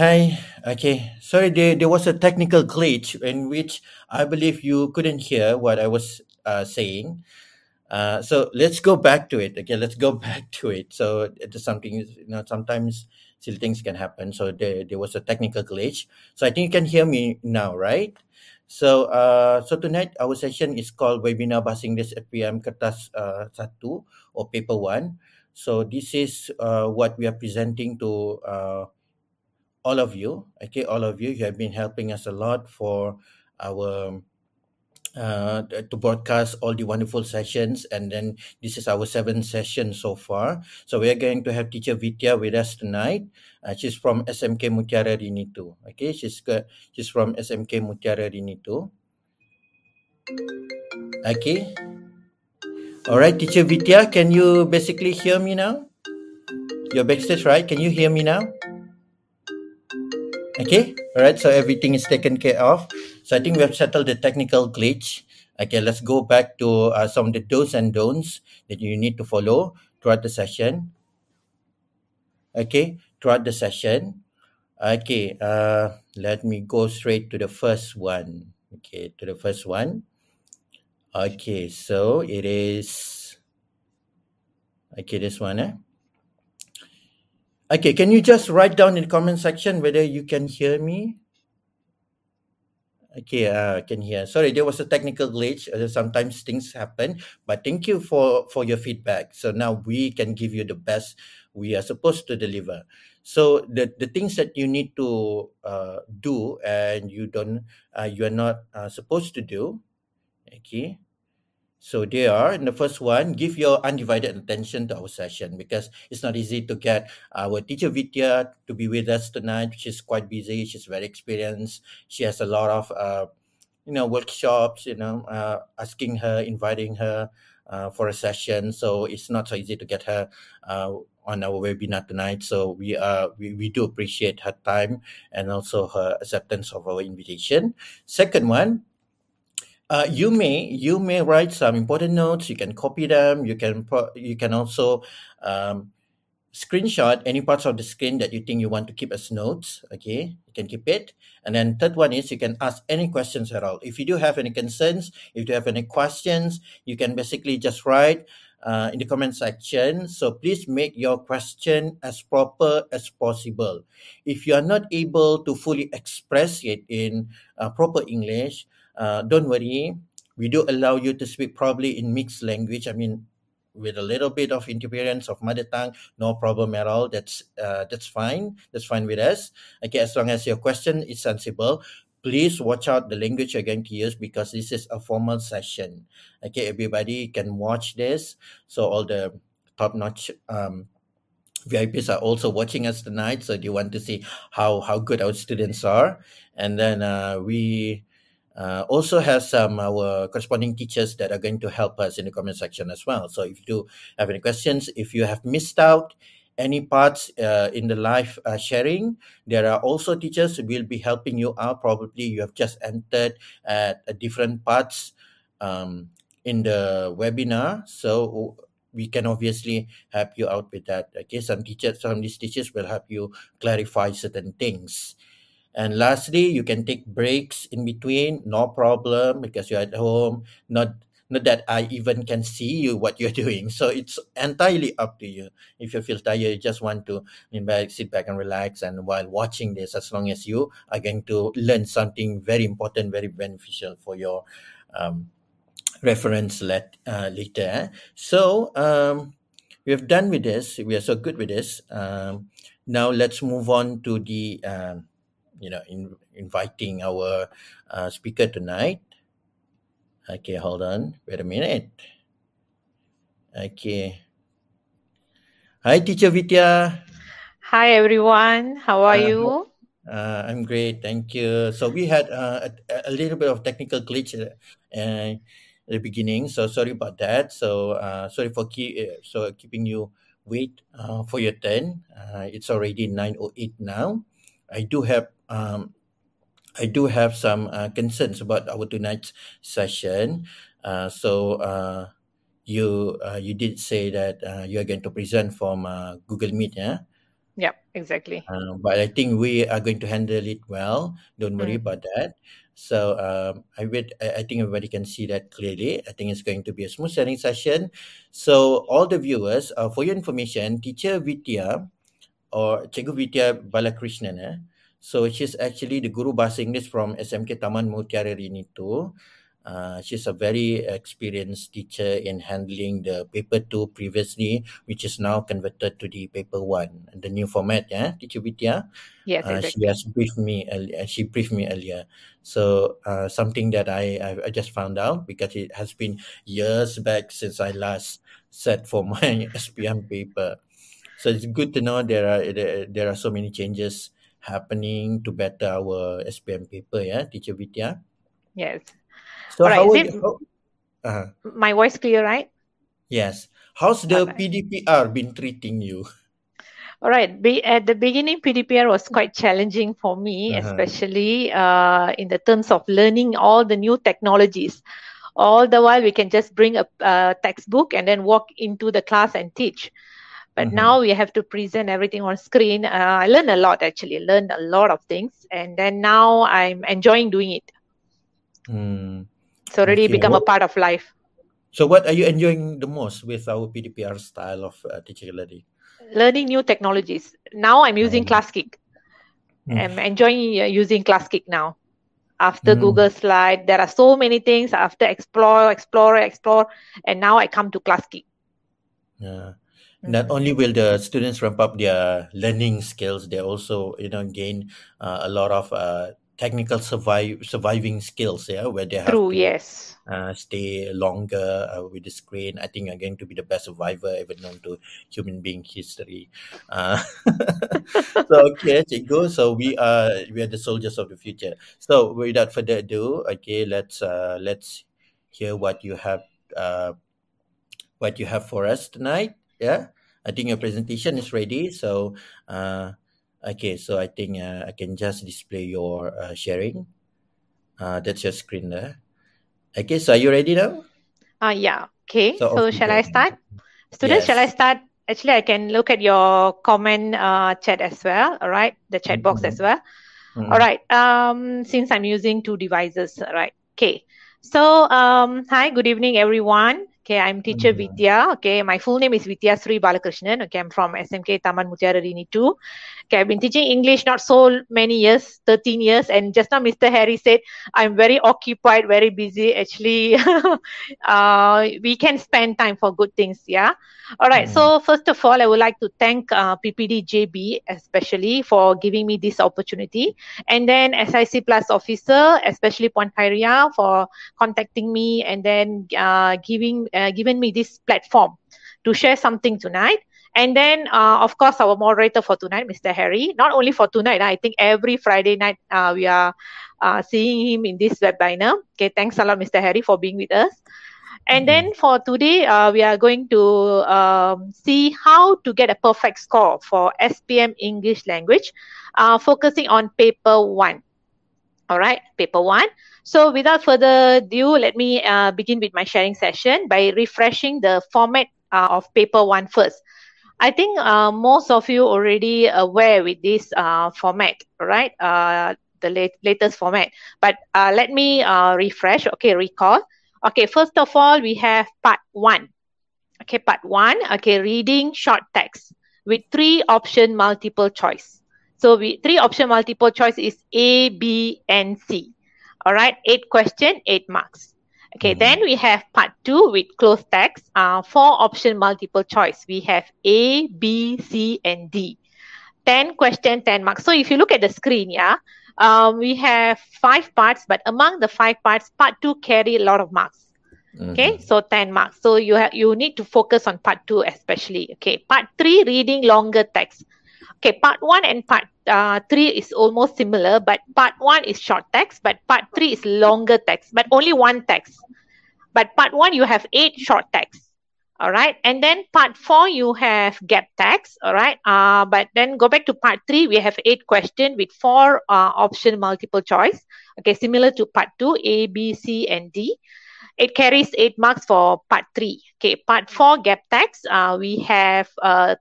Hi. Okay. Sorry, there was a technical glitch in which I believe you couldn't hear what I was saying. So let's go back to it. Okay, let's go back to it. So it is something, you know, sometimes still things can happen. So there was a technical glitch. So I think you can hear me now, right? So so tonight our session is called Webinar Bahasa Inggeris SPM Kertas 1 or Paper 1. So this is what we are presenting to all of you. Okay, all of you. You have been helping us a lot for our to broadcast all the wonderful sessions, and then this is our 7th session so far. So we are going to have Teacher Vitya with us tonight. She's from SMK Mutiara Rini 2. Okay, she's from SMK Mutiara Rini 2. Okay. All right, Teacher Vitya, can you basically hear me now? You're backstage, right? Can you hear me now? Okay, all right, so everything is taken care of. So I think we have settled the technical glitch. Okay, let's go back to some of the do's and don'ts that you need to follow throughout the session. Okay, throughout the session. Okay, let me go straight to the first one. Okay, to the first one. Okay, so it is... Okay, this one, eh? Okay, can you just write down in the comment section whether you can hear me? Okay, I can hear. Sorry, there was a technical glitch. Sometimes things happen, but thank you for your feedback. So now we can give you the best we are supposed to deliver. So the things that you need to do and you don't, you are not supposed to do. Okay. So they are, in the first one, give your undivided attention to our session, because it's not easy to get our Teacher Vidya to be with us tonight. She's quite busy. She's very experienced. She has a lot of, you know, workshops, you know, asking her, inviting her for a session. So it's not so easy to get her on our webinar tonight. So we do appreciate her time and also her acceptance of our invitation. Second one, you may write some important notes. You can copy them. You can also screenshot any parts of the screen that you think you want to keep as notes. Okay, you can keep it. And then third one is you can ask any questions at all. If you do have any concerns, if you have any questions, you can basically just write in the comment section. So please make your question as proper as possible. If you are not able to fully express it in proper English, don't worry, we do allow you to speak probably in mixed language. I mean, with a little bit of interference of mother tongue, no problem at all. That's fine. That's fine with us. Okay, as long as your question is sensible, please watch out the language you're going to use, because this is a formal session. Okay, everybody can watch this. So all the top-notch VIPs are also watching us tonight. So they want to see how good our students are. And then we... also have some our corresponding teachers that are going to help us in the comment section as well. So if you do have any questions, if you have missed out any parts in the live sharing, there are also teachers who will be helping you out. Probably you have just entered at a different parts in the webinar. So we can obviously help you out with that. Okay, some of these teachers will help you clarify certain things. And lastly, you can take breaks in between, no problem, because you're at home. Not that I even can see you what you're doing. So it's entirely up to you. If you feel tired, you just want to lean back, sit back and relax. And while watching this, as long as you are going to learn something very important, very beneficial for your reference later. So we have done with this. We are so good with this. Now let's move on to the... you know, inviting our speaker tonight. Okay, hold on. Wait a minute. Okay. Hi, Teacher Vidya. Hi, everyone. How are you? I'm great. Thank you. So we had a little bit of technical glitch at the beginning. So sorry about that. So sorry for keeping you wait for your turn. It's already 9:08 now. I do have some concerns about our tonight's session. You did say that you are going to present from Google Meet, yeah? Yep, exactly. But I think we are going to handle it well. Don't worry about that. So I think everybody can see that clearly. I think it's going to be a smooth sailing session. So all the viewers, for your information, Teacher Vithya or Cikgu Vithiyasri Balakrishnan, so she's actually the Guru Bahasa Inggeris from SMK Taman Mutiara Rini 2. She's a very experienced teacher in handling the paper 2 previously, which is now converted to the paper 1, the new format, Teacher Vithya? Yes, exactly. She has briefed me earlier, So something that I just found out, because it has been years back since I last sat for my SPM paper. So it's good to know there are so many changes happening to better our SPM paper, Teacher Vithya? Yes. So right, my voice clear, right? Yes. How's the PDPR been treating you? All right. At the beginning, PDPR was quite challenging for me, especially in the terms of learning all the new technologies. All the while, we can just bring a textbook and then walk into the class and teach. But now we have to present everything on screen. I learned a lot, actually. Learned a lot of things. And then now I'm enjoying doing it. It's already become a part of life. So what are you enjoying the most with our PDPR style of teaching learning? Learning new technologies. Now I'm using Classkick. I'm enjoying using Classkick now. After Google Slide, there are so many things. After Explore, and now I come to Classkick. Yeah. Not only will the students ramp up their learning skills, they also, gain a lot of technical surviving skills, where they have to stay longer with the screen. I think I'm going to be the best survivor ever known to human being history. So okay, Cikgu. So we are the soldiers of the future. So without further ado, okay, let's hear what you have for us tonight. Yeah, I think your presentation is ready. So. Okay, so I think I can just display your sharing. That's your screen there. Okay, so are you ready now? Yeah, okay. So shall I start? Students, yes. Shall I start? Actually, I can look at your comment chat as well, all right? The chat box as well. All right, since I'm using two devices, all right, okay. So, hi, good evening, everyone. Okay, I'm Teacher Vithya. Okay, my full name is Vithiyasri Balakrishnan. Okay, I'm from SMK Taman Mutiara Rini 2. Okay, I've been teaching English not so many years, 13 years. And just now, Mr. Harry said, I'm very occupied, very busy. Actually, we can spend time for good things, yeah? All right, so first of all, I would like to thank PPDJB especially for giving me this opportunity. And then SIC Plus Officer, especially Puan Khairia, for contacting me and then given me this platform to share something tonight. And then, of course, our moderator for tonight, Mr. Harry. Not only for tonight, I think every Friday night we are seeing him in this webinar. Okay, thanks a lot, Mr. Harry, for being with us. And then for today, we are going to see how to get a perfect score for SPM English language, focusing on paper 1. All right, paper 1. So without further ado, let me begin with my sharing session by refreshing the format of paper 1 first. I think most of you already aware with this format, right? The latest format. But let me refresh, okay, recall. Okay, first of all, we have part 1. Okay, part 1, okay, reading short text with 3 option multiple choice. So we, 3 option multiple choice is A, B, and C. All right, 8 question, 8 marks. Okay, then we have part 2 with closed text, 4 option multiple choice. We have A, B, C, and D. 10 question, 10 marks. So if you look at the screen, we have 5 parts, but among the 5 parts, part 2 carry a lot of marks. Okay, so 10 marks. So you need to focus on part 2 especially. Okay, part 3, reading longer text. Okay, part 1 and part 3 is almost similar, but part 1 is short text, but part 3 is longer text, but only 1 text. But part 1, you have 8 short texts, all right? And then part 4, you have gap text, all right? But then go back to part 3, we have 8 questions with 4 option multiple choice. Okay, similar to part 2, A, B, C, and D. It carries 8 marks for part 3. Okay, part 4, gap text, we have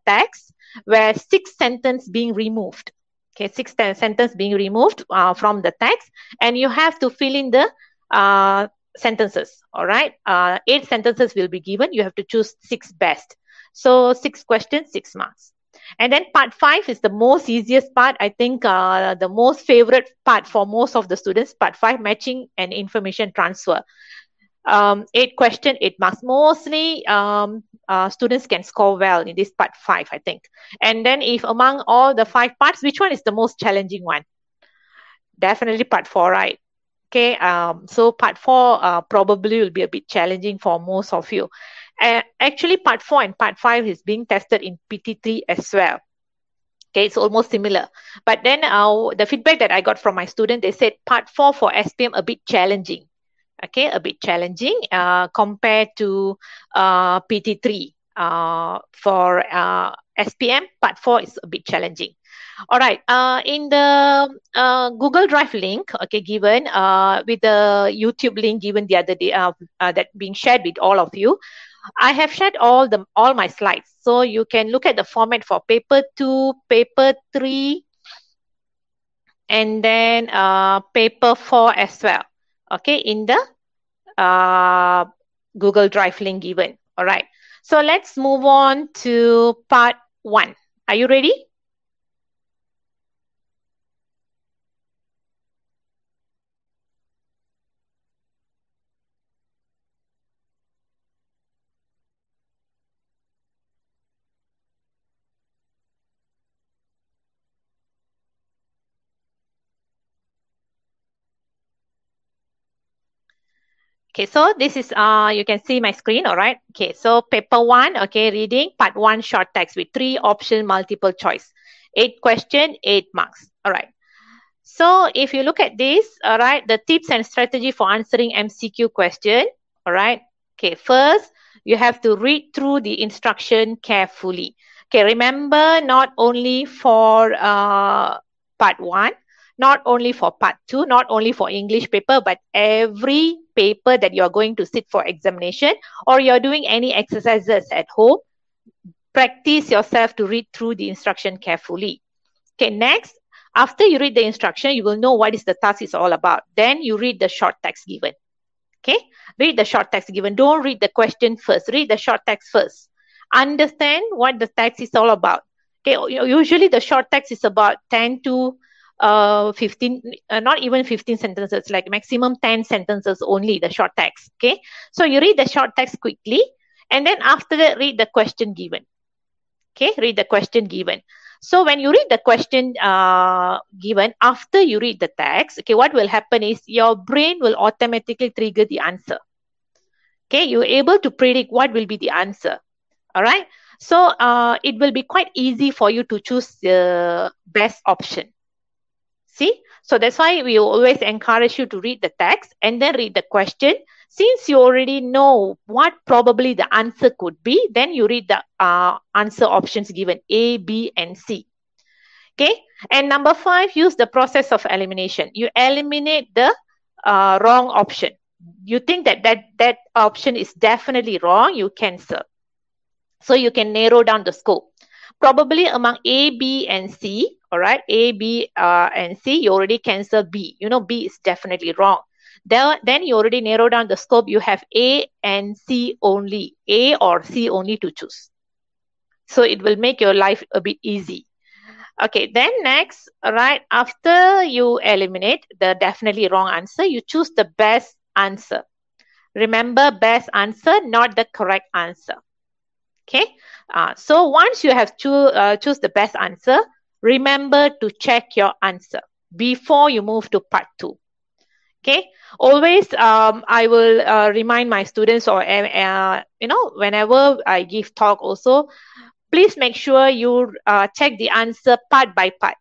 text. where 6 sentences being removed. Okay, 6 sentences being removed from the text, and you have to fill in the sentences. All right, 8 sentences will be given. You have to choose 6 best. So 6 questions, 6 marks. And then part 5 is the most easiest part. I think the most favorite part for most of the students, part 5, matching and information transfer. 8 questions, 8 marks. Mostly students can score well in this part 5, I think. And then if among all the 5 parts, which one is the most challenging one? Definitely part 4, right? Okay, so part 4 probably will be a bit challenging for most of you. Actually, part 4 and part 5 is being tested in PT3 as well. Okay, it's almost similar. But then the feedback that I got from my student, they said part 4 for SPM a bit challenging. Okay, a bit challenging compared to PT3. For SPM, part 4 is a bit challenging. All right, in the Google Drive link, okay, given with the YouTube link given the other day that being shared with all of you, I have shared all my slides, so you can look at the format for paper 2, paper 3, and then paper 4 as well. Okay, in the Google Drive link given. All right, so let's move on to part 1. Are you ready? Okay, so this is, you can see my screen, all right? Okay, so paper 1, okay, reading, part 1, short text with 3 option, multiple choice. 8 questions, 8 marks, all right? So if you look at this, all right, the tips and strategy for answering MCQ question, all right? Okay, first, you have to read through the instruction carefully. Okay, remember not only for part 1, not only for part 2, not only for English paper, but every paper that you're going to sit for examination or you're doing any exercises at home, practice yourself to read through the instruction carefully. Okay, next, after you read the instruction, you will know what is the task is all about. Then you read the short text given. Okay, read the short text given. Don't read the question first. Read the short text first. Understand what the text is all about. Okay, usually the short text is about 10 to 15, not even 15 sentences, like maximum 10 sentences only, the short text. Okay, so you read the short text quickly, and then after that, read the question given. Okay, read the question given. So when you read the question given, after you read the text, okay, what will happen is your brain will automatically trigger the answer. Okay, you're able to predict what will be the answer. All right, so it will be quite easy for you to choose the best option. See? So that's why we always encourage you to read the text and then read the question. Since you already know what probably the answer could be, then you read the answer options given A, B, and C. Okay. And number 5, use the process of elimination. You eliminate the wrong option. You think that option is definitely wrong, you cancel. So you can narrow down the scope. Probably among A, B, and C, all right, A, B, and C, you already cancel B. You know B is definitely wrong. Then you already narrow down the scope. You have A and C only, A or C only to choose. So it will make your life a bit easy. Okay, then next, all right, after you eliminate the definitely wrong answer, you choose the best answer. Remember, best answer, not the correct answer. Okay, so once you have choose the best answer, remember to check your answer before you move to part 2. Okay, always I will remind my students, or whenever I give talk also, please make sure you check the answer part by part.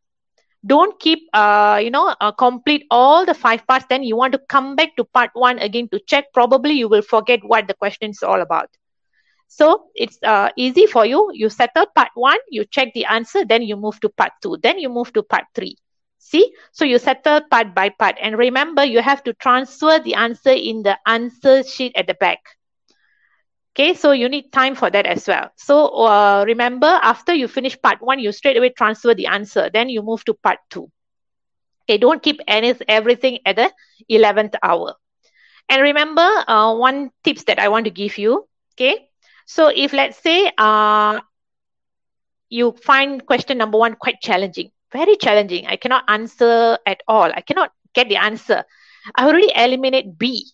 Don't keep complete all the 5 parts. Then you want to come back to part 1 again to check. Probably you will forget what the question is all about. So it's easy for you. You settle part 1, you check the answer, then you move to part 2, then you move to part 3. See? So you settle part by part. And remember, you have to transfer the answer in the answer sheet at the back. Okay, so you need time for that as well. So remember, after you finish part one, you straight away transfer the answer. Then you move to part two. Okay, don't keep everything at the 11th hour. And remember, one tips that I want to give you. Okay, so if let's say you find question number one quite challenging, very challenging. I cannot answer at all. I cannot get the answer. I already eliminate B,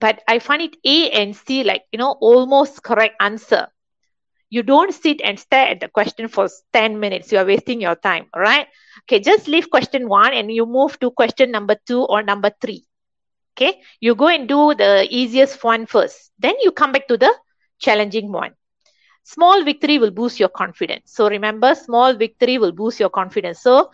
but I find it A and C like, you know, almost correct answer. You don't sit and stare at the question for 10 minutes. You are wasting your time, all right? Okay, just leave question one and you move to question number two or number three. Okay, you go and do the easiest one first. Then you come back to the challenging one. Small victory will boost your confidence. So remember, small victory will boost your confidence. So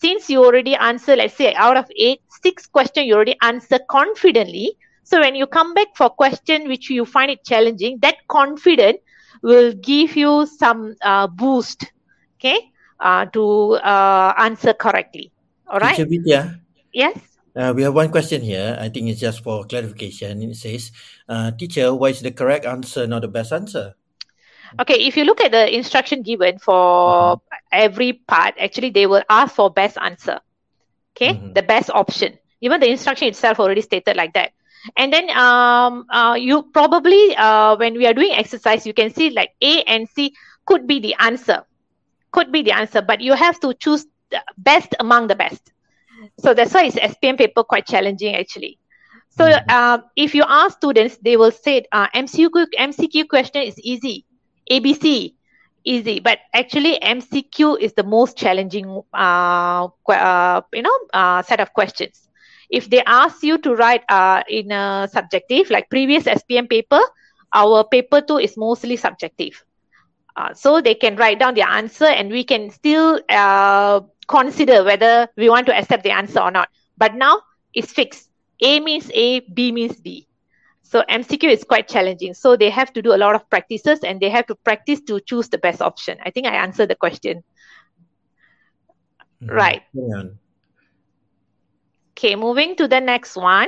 since you already answer, let's say out of 8, 6 questions you already answer confidently. So when you come back for question which you find it challenging, that confidence will give you some boost, okay, to answer correctly. All right? Teacher Vidya. Yes. We have one question here. I think it's just for clarification. It says, teacher, why is the correct answer not the best answer? Okay, if you look at the instruction given for every part, actually they will ask for best answer, okay, the best option. Even the instruction itself already stated like that. And then you probably, when we are doing exercise, you can see like A and C could be the answer, but you have to choose the best among the best. So that's why it's SPM paper quite challenging actually. So if you ask students, they will say MCQ question is easy. ABC, easy. But actually, MCQ is the most challenging, set of questions. If they ask you to write in a subjective, like previous SPM paper, our paper 2 is mostly subjective. So they can write down their answer and we can still consider whether we want to accept the answer or not. But now it's fixed. A means A, B means B. So MCQ is quite challenging. So they have to do a lot of practices and they have to practice to choose the best option. I think I answered the question. Right. Yeah. Okay, moving to the next one.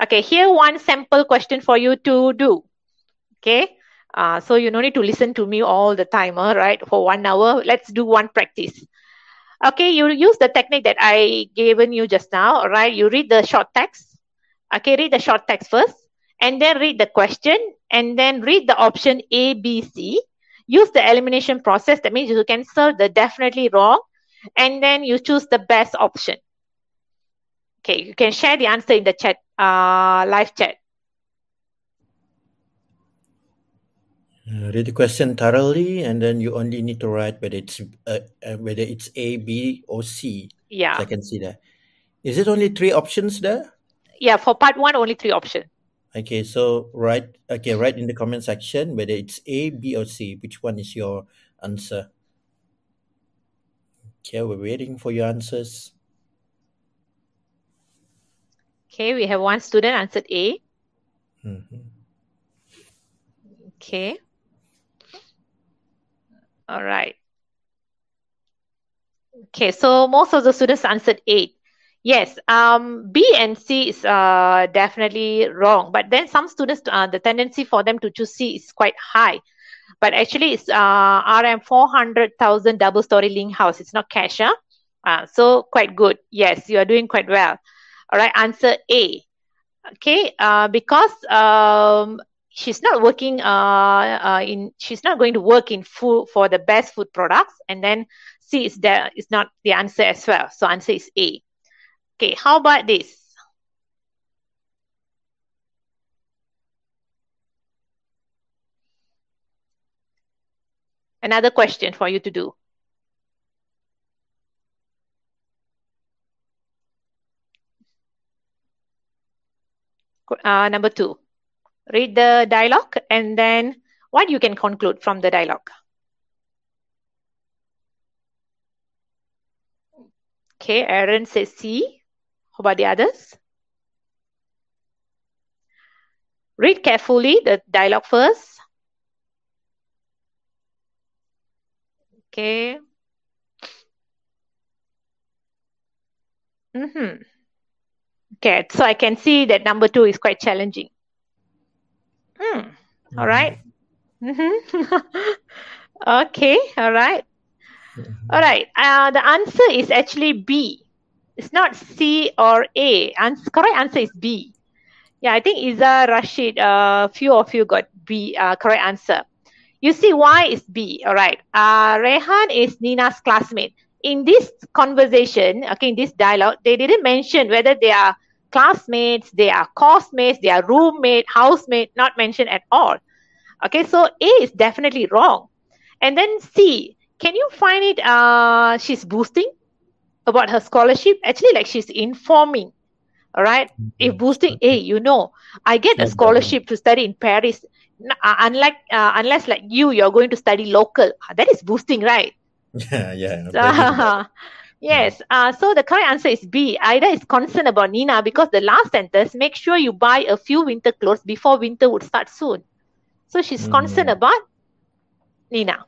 Okay, here one sample question for you to do. Okay, so you no need to listen to me all the time, right? For 1 hour, let's do one practice. Okay, you use the technique that I given you just now, all right? You read the short text. Okay, read the short text first. And then read the question, and then read the option A, B, C. Use the elimination process. That means you cancel the definitely wrong, and then you choose the best option. Okay, you can share the answer in the chat, live chat. Read the question thoroughly, and then you only need to write whether it's A, B, or C. Yeah. So I can see that. Is it only 3 options there? Yeah, for part one, only 3 options. Okay, so write in the comment section whether it's A, B, or C. Which one is your answer? Okay, we're waiting for your answers. Okay, we have one student answered A. Okay. All right. Okay, so most of the students answered A. Yes, B and C is definitely wrong. But then some students, the tendency for them to choose C is quite high. But actually, it's RM 400,000 double-story link house. It's not cash, huh? So quite good. Yes, you are doing quite well. All right, answer A. Okay, because she's not working she's not going to work in food for the best food products. And then C is not the answer as well. So answer is A. Okay, how about this? Another question for you to do. Number 2, read the dialogue and then what you can conclude from the dialogue. Okay, Aaron says C. How about the others? Read carefully the dialogue first. Okay. Okay, so I can see that number 2 is quite challenging. Alright. Okay. Alright. Alright. The answer is actually B. It's not C or A. Correct answer is B. Yeah, I think Izzah, Rashid, few of you got B, correct answer. You see why is B, all right. Rehan is Nina's classmate. In this conversation, okay, in this dialogue, they didn't mention whether they are classmates, they are coursemates, they are roommate, housemate, not mentioned at all. Okay, so A is definitely wrong. And then C, can you find it, she's boosting about her scholarship? Actually, like she's informing. All right. If boosting A, you know, I get a scholarship to study in Paris. Unless like you're going to study local. That is boosting, right? Yeah, yeah. Yes. So the correct answer is B. Ida is concerned about Nina because the last sentence, make sure you buy a few winter clothes before winter would start soon. So she's concerned about Nina.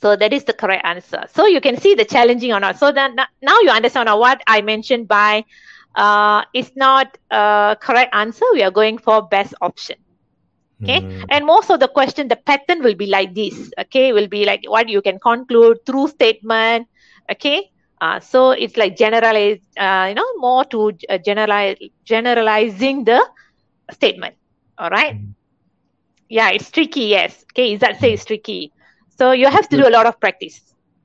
So that is the correct answer. So you can see the challenging or not. So then now you understand what I mentioned by it's not a correct answer. We are going for best option. Okay. And most of the question, the pattern will be like this. Okay. Will be like what you can conclude through statement. Okay. So it's like generalize, you know, more to generalizing the statement. All right. Yeah. It's tricky. Yes. Okay. Izzat say it's tricky. So you have to do a lot of practice.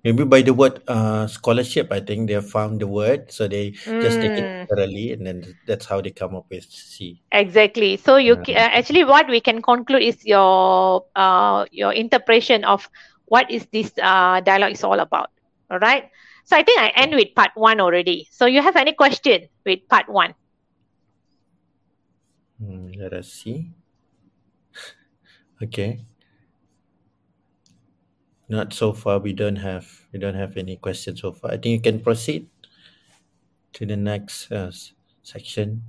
Maybe by the word scholarship, I think they have found the word. So they just take it literally and then that's how they come up with C. Exactly. So you actually what we can conclude is your interpretation of what is this dialogue is all about. All right. So I think I end with part one already. So you have any question with part one? Let us see. Okay. Not so far. We don't have any questions so far. I think you can proceed to the next section.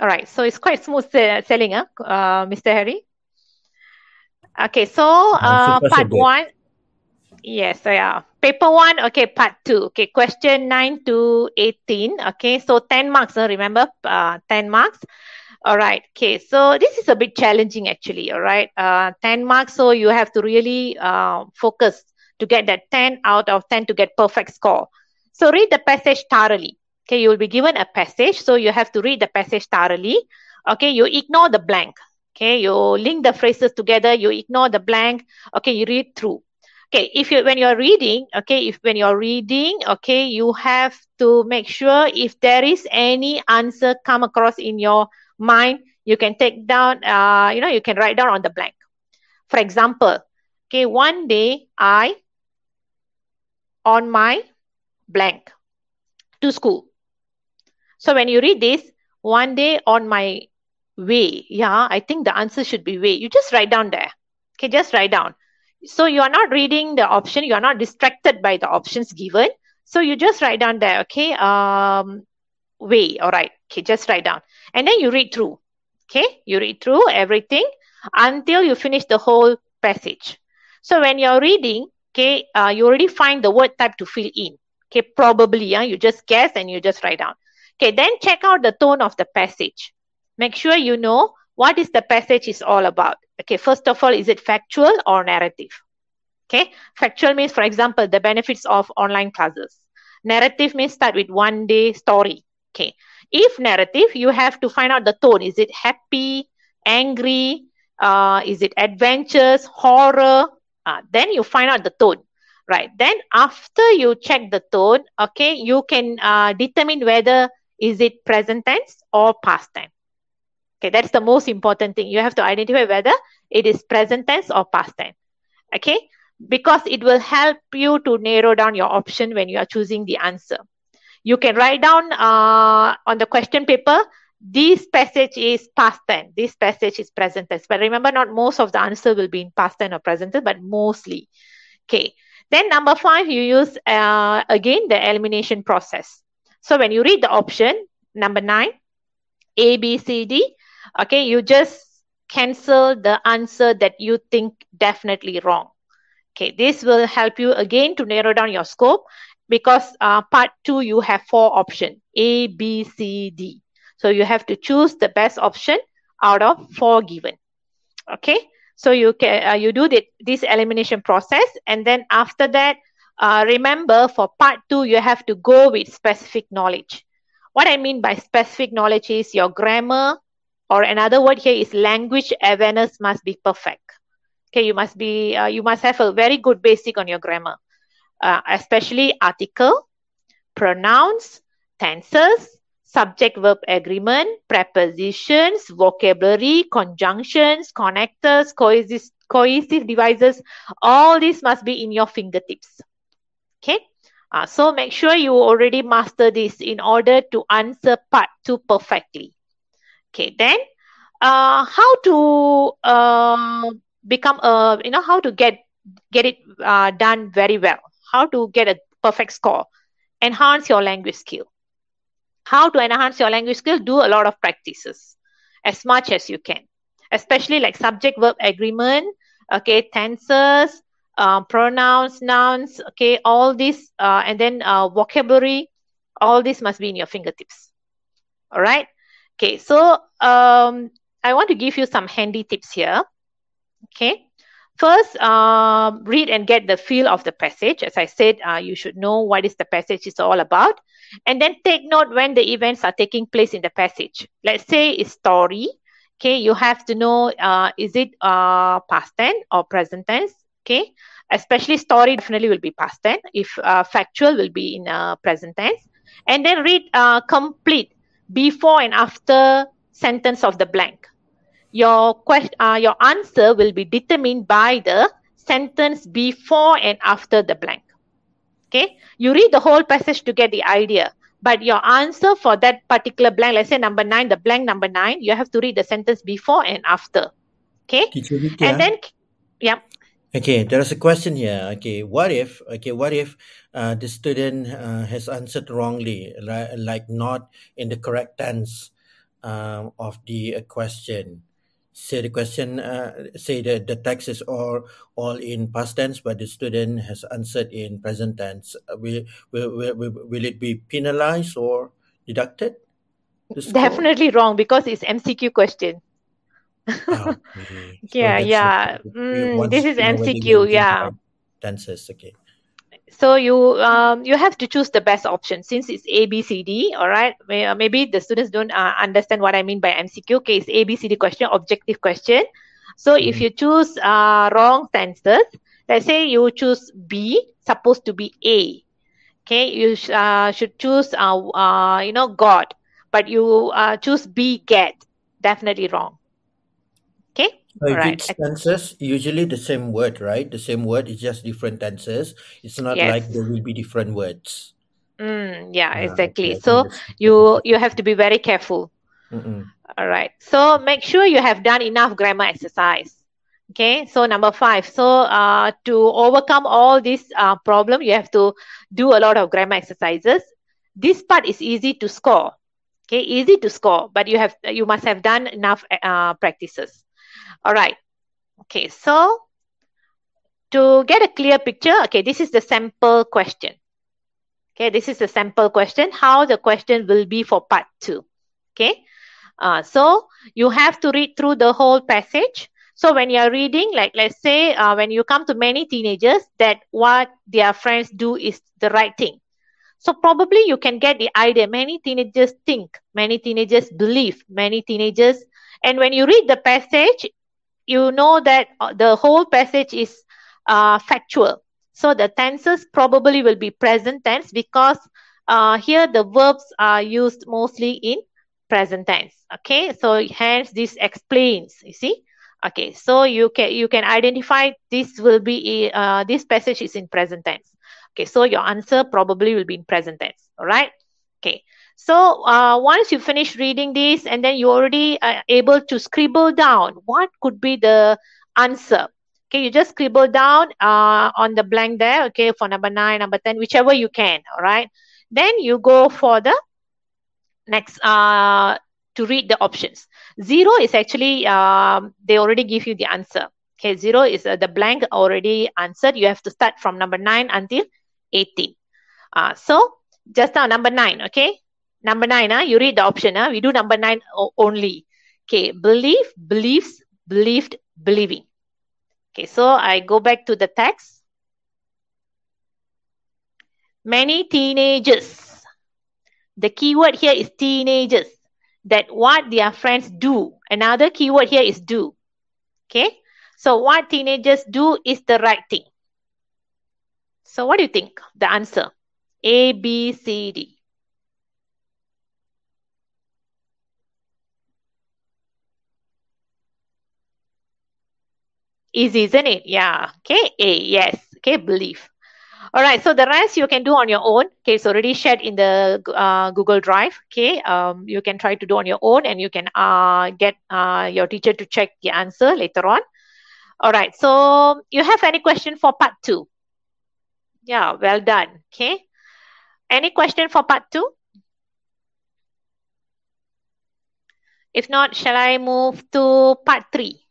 All right, so it's quite smooth selling, Mr. Harry. Okay, so part one. Yes, so yeah. Paper one, okay, part two. Okay, question 9 to 18. Okay, so 10 marks, remember, 10 marks. All right, okay, so this is a bit challenging actually, all right. 10 marks, so you have to really focus to get that 10 out of 10 to get perfect score. So read the passage thoroughly. Okay, you will be given a passage. So you have to read the passage thoroughly. Okay, you ignore the blank. Okay, you link the phrases together. You ignore the blank. Okay, you read through. Okay, when you're reading, okay, you have to make sure if there is any answer come across in your mind, you can take down, you can write down on the blank. For example, okay, one day I, on my blank, to school. So when you read this, one day on my way, yeah, I think the answer should be way. You just write down there. Okay, just write down. So you are not reading the option. You are not distracted by the options given. So you just write down there, okay, way, all right. Okay, just write down. And then you read through, okay? You read through everything until you finish the whole passage. So when you're reading, okay, you already find the word type to fill in. Okay, probably, yeah, you just guess and you just write down. Okay, then check out the tone of the passage. Make sure you know what is the passage is all about. Okay, first of all, is it factual or narrative? Okay, factual means, for example, the benefits of online classes. Narrative means start with one day story. Okay, if narrative, you have to find out the tone. Is it happy, angry? Is it adventures, horror? Then you find out the tone. Right. Then after you check the tone, okay, you can determine whether is it present tense or past tense. Okay, that's the most important thing. You have to identify whether it is present tense or past tense. Okay, because it will help you to narrow down your option when you are choosing the answer. You can write down on the question paper, this passage is past tense, this passage is present tense. But remember, not most of the answer will be in past tense or present tense, but mostly. Okay. Then number 5, you use, again, the elimination process. So when you read the option, number 9, A, B, C, D. Okay, you just cancel the answer that you think definitely wrong. Okay, this will help you again to narrow down your scope, because part 2 you have 4 options, A, B, C, D. So you have to choose the best option out of 4 given. Okay, so you can you do this elimination process, and then after that, remember for part 2 you have to go with specific knowledge. What I mean by specific knowledge is your grammar, or another word here is language awareness, must be perfect. Okay, you must have a very good basic on your grammar, especially article, pronouns, tenses, subject-verb agreement, prepositions, vocabulary, conjunctions, connectors, cohesive devices. All this must be in your fingertips. Okay, so make sure you already master this in order to answer part 2 perfectly. Okay, then how to become a, you know, how to get it done very well, how to get a perfect score, enhance your language skill. How to enhance your language skill? Do a lot of practices as much as you can, especially like subject-verb agreement, okay, tenses, pronouns, nouns, okay, all this, and then vocabulary, all this must be in your fingertips. All right. Okay, so I want to give you some handy tips here. Okay, first, read and get the feel of the passage. As I said, you should know what is the passage is all about. And then take note when the events are taking place in the passage. Let's say it's story. Okay, you have to know, is it past tense or present tense? Okay, especially story definitely will be past tense. If factual will be in present tense. And then read complete before and after sentence of the blank. Your question, your answer will be determined by the sentence before and after the blank. Okay, you read the whole passage to get the idea, but your answer for that particular blank, let's say number 9, the blank number 9, you have to read the sentence before and after. Okay, and then, yeah. Okay, there is a question here. Okay, what if the student has answered wrongly, like not in the correct tense of the question? Say the question, say that the text is all in past tense, but the student has answered in present tense. Will it be penalized or deducted? Definitely wrong, because it's MCQ question. Okay. Yeah, so yeah. This is MCQ, yeah. Tenses, okay. So you you have to choose the best option, since it's A, B, C, D. All right. Maybe the students don't understand what I mean by MCQ. Okay, it's A, B, C, D question, objective question. So if you choose wrong tenses, let's say you choose B, supposed to be A. Okay, you should choose you know, God, but you choose B, get. Definitely wrong. So right. Tenses, usually the same word, right? The same word is just different tenses. It's not like there will be different words. Yeah, exactly. Okay. So you have to be very careful. All right. So make sure you have done enough grammar exercise. Okay. So number 5. So to overcome all this problem, you have to do a lot of grammar exercises. This part is easy to score. Okay, easy to score, but you must have done enough practices. All right. Okay, so to get a clear picture, okay, this is the sample question. Okay, this is the sample question, how the question will be for part 2. Okay, so you have to read through the whole passage. So when you're reading, like let's say when you come to many teenagers, that what their friends do is the right thing. So probably you can get the idea. Many teenagers think, many teenagers believe, many teenagers. And when you read the passage, you know that the whole passage is factual. So the tenses probably will be present tense, because here the verbs are used mostly in present tense. Okay, so hence this explains, you see. Okay, so you can identify this will be, this passage is in present tense. Okay, so your answer probably will be in present tense. All right. Okay. So once you finish reading this, and then you already are able to scribble down what could be the answer. Okay, you just scribble down on the blank there, okay, for number 9, number 10, whichever you can, all right? Then you go for the next to read the options. Zero is actually, they already give you the answer. Okay, zero is the blank already answered. You have to start from number 9 until 18. So just now number 9, okay? Number 9, you read the option. We do number 9 only. Okay, believe, believes, believed, believing. Okay, so I go back to the text. Many teenagers. The keyword here is teenagers. That what their friends do. Another keyword here is do. Okay. So what teenagers do is the right thing. So what do you think? The answer. A, B, C, D. Easy, isn't it? Yeah. Okay. A, yes. Okay, believe. All right. So the rest you can do on your own. Okay. It's already shared in the Google Drive. Okay. You can try to do on your own, and you can get your teacher to check the answer later on. All right. So you have any question for part 2? Yeah. Well done. Okay. Any question for part 2? If not, shall I move to part 3?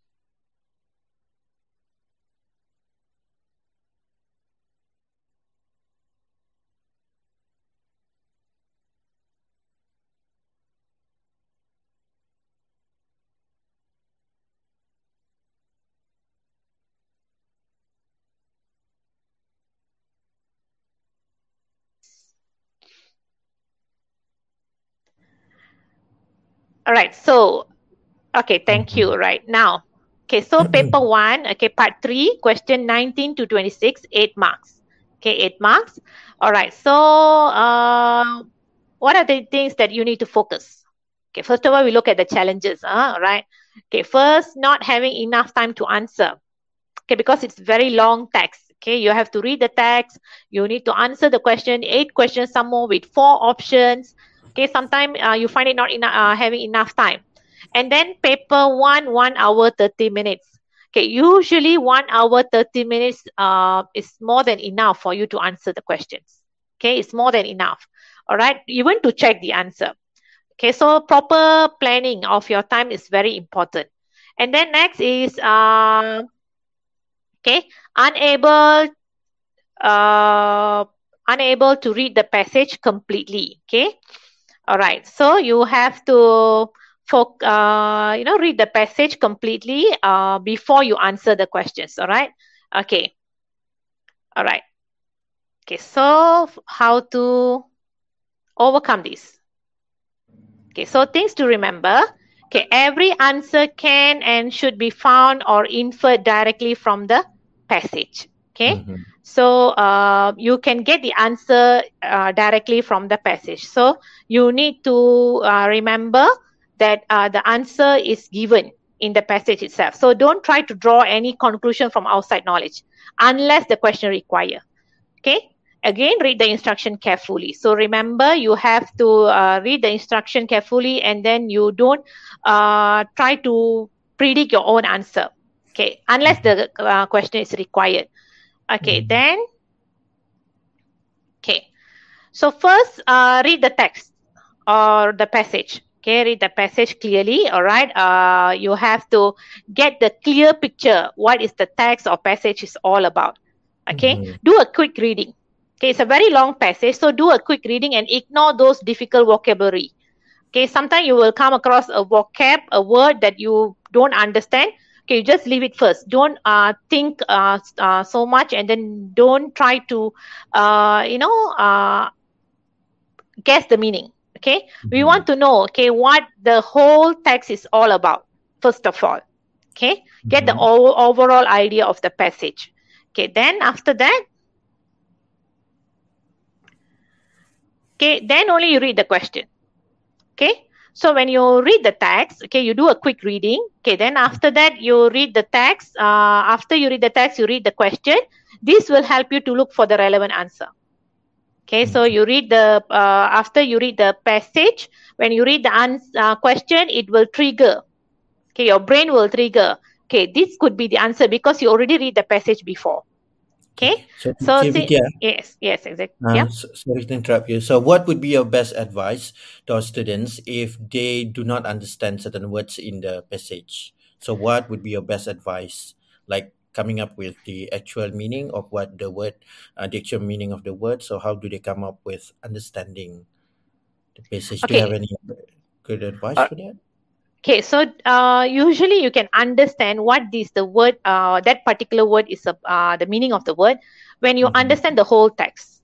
All right, so, okay, thank you. Right now, okay, so paper 1, okay, part 3, question 19 to 26, 8 marks. Okay, 8 marks. All right, so what are the things that you need to focus? Okay, first of all, we look at the challenges, all right? Okay, first, not having enough time to answer. Okay, because it's very long text. Okay, you have to read the text. You need to answer the question, 8 questions, some more with 4 options. Okay, sometimes you find it not having enough time. And then paper 1, 1 hour, 30 minutes. Okay, usually 1 hour, 30 minutes is more than enough for you to answer the questions. Okay, it's more than enough. All right, even to check the answer. Okay, so proper planning of your time is very important. And then next is, okay, unable to read the passage completely. Okay. All right, so you have to read the passage completely before you answer the questions, all right? Okay, all right. Okay, so how to overcome this? Okay, so things to remember. Okay, every answer can and should be found or inferred directly from the passage, okay? Mm-hmm. So you can get the answer directly from the passage. So you need to remember that the answer is given in the passage itself. So don't try to draw any conclusion from outside knowledge unless the question requires. Okay. Again, read the instruction carefully. So remember, you have to read the instruction carefully, and then you don't try to predict your own answer. Okay. Unless the question is required. Okay, then, okay, so first read the text or the passage. Okay, read the passage clearly, all right? You have to get the clear picture what is the text or passage is all about, okay? Mm-hmm. Do a quick reading. Okay, it's a very long passage, so do a quick reading and ignore those difficult vocabulary. Okay, sometimes you will come across a vocab, a word that you don't understand. Okay, you just leave it first. Don't think so much, and then don't try to, guess the meaning. Okay, we want to know, okay, what the whole text is all about, first of all. Okay, get the overall idea of the passage. Okay, then after that, okay, then only you read the question. Okay. So when you read the text, okay, you do a quick reading. Okay, then after that, you read the text. After you read the text, you read the question. This will help you to look for the relevant answer. Okay, so you read the, after you read the passage, when you read the question, it will trigger. Okay, your brain will trigger. Okay, this could be the answer because you already read the passage before. Okay. So yes, exactly. Sorry to interrupt you. So what would be your best advice to our students if they do not understand certain words in the passage? So what would be your best advice, like coming up with the actual meaning of what the word, the actual meaning of the word? So how do they come up with understanding the passage? Okay. Do you have any good advice for that? Okay, so usually you can understand what is the word, that particular word is the meaning of the word when you understand the whole text.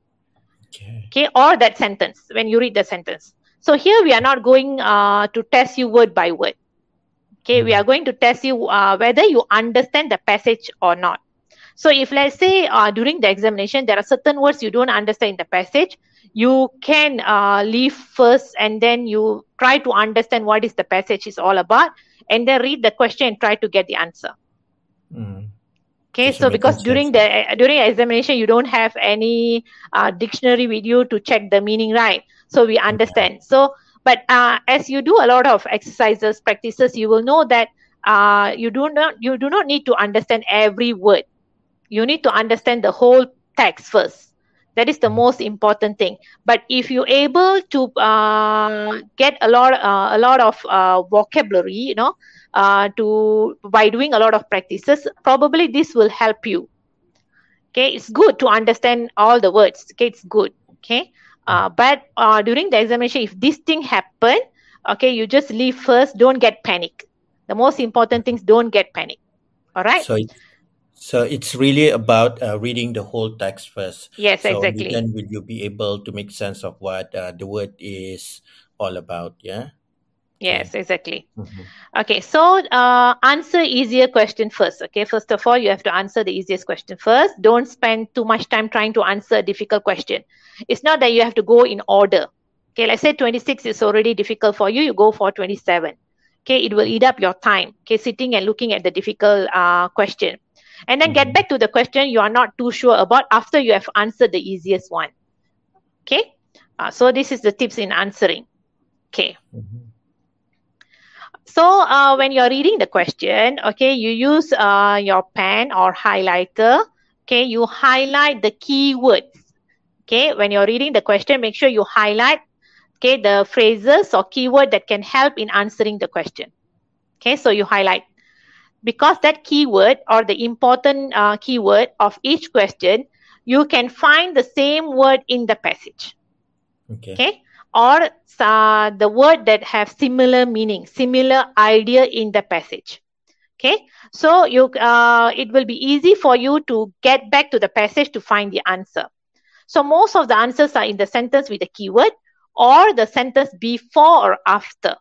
Okay. Okay, or that sentence, when you read the sentence. So here we are not going to test you word by word. Okay, we are going to test you whether you understand the passage or not. So if let's say during the examination, there are certain words you don't understand in the passage, you can leave first and then you try to understand what is the passage is all about, and then read the question and try to get the answer. Okay, so because during examination, you don't have any dictionary with you to check the meaning, right? So we understand. So, but as you do a lot of exercises, practices, you will know that you do not need to understand every word. You need to understand the whole text first. That is the most important thing. But if you're able to get a lot of vocabulary, you know, by doing a lot of practices, probably this will help you. Okay, it's good to understand all the words. Okay, it's good. Okay, but during the examination, if this thing happen, okay, you just leave first. Don't get panic. The most important things, don't get panic. All right. So it's really about reading the whole text first. Yes, so exactly. Then will you be able to make sense of what the word is all about, yeah? Yes, exactly. Okay, so answer easier question first, okay? First of all, you have to answer the easiest question first. Don't spend too much time trying to answer a difficult question. It's not that you have to go in order. Okay, let's say 26 is already difficult for you, you go for 27. Okay, it will eat up your time, okay, sitting and looking at the difficult question. And then get back to the question you are not too sure about after you have answered the easiest one. Okay. So this is the tips in answering. Okay. So when you're reading the question, okay, you use your pen or highlighter. Okay. You highlight the keywords. Okay. When you're reading the question, make sure you highlight, okay, the phrases or keyword that can help in answering the question. Okay. So you highlight. Because that keyword or the important keyword of each question, you can find the same word in the passage. Okay. Or the word that have similar meaning, similar idea in the passage. Okay. So you, it will be easy for you to get back to the passage to find the answer. So most of the answers are in the sentence with the keyword or the sentence before or after.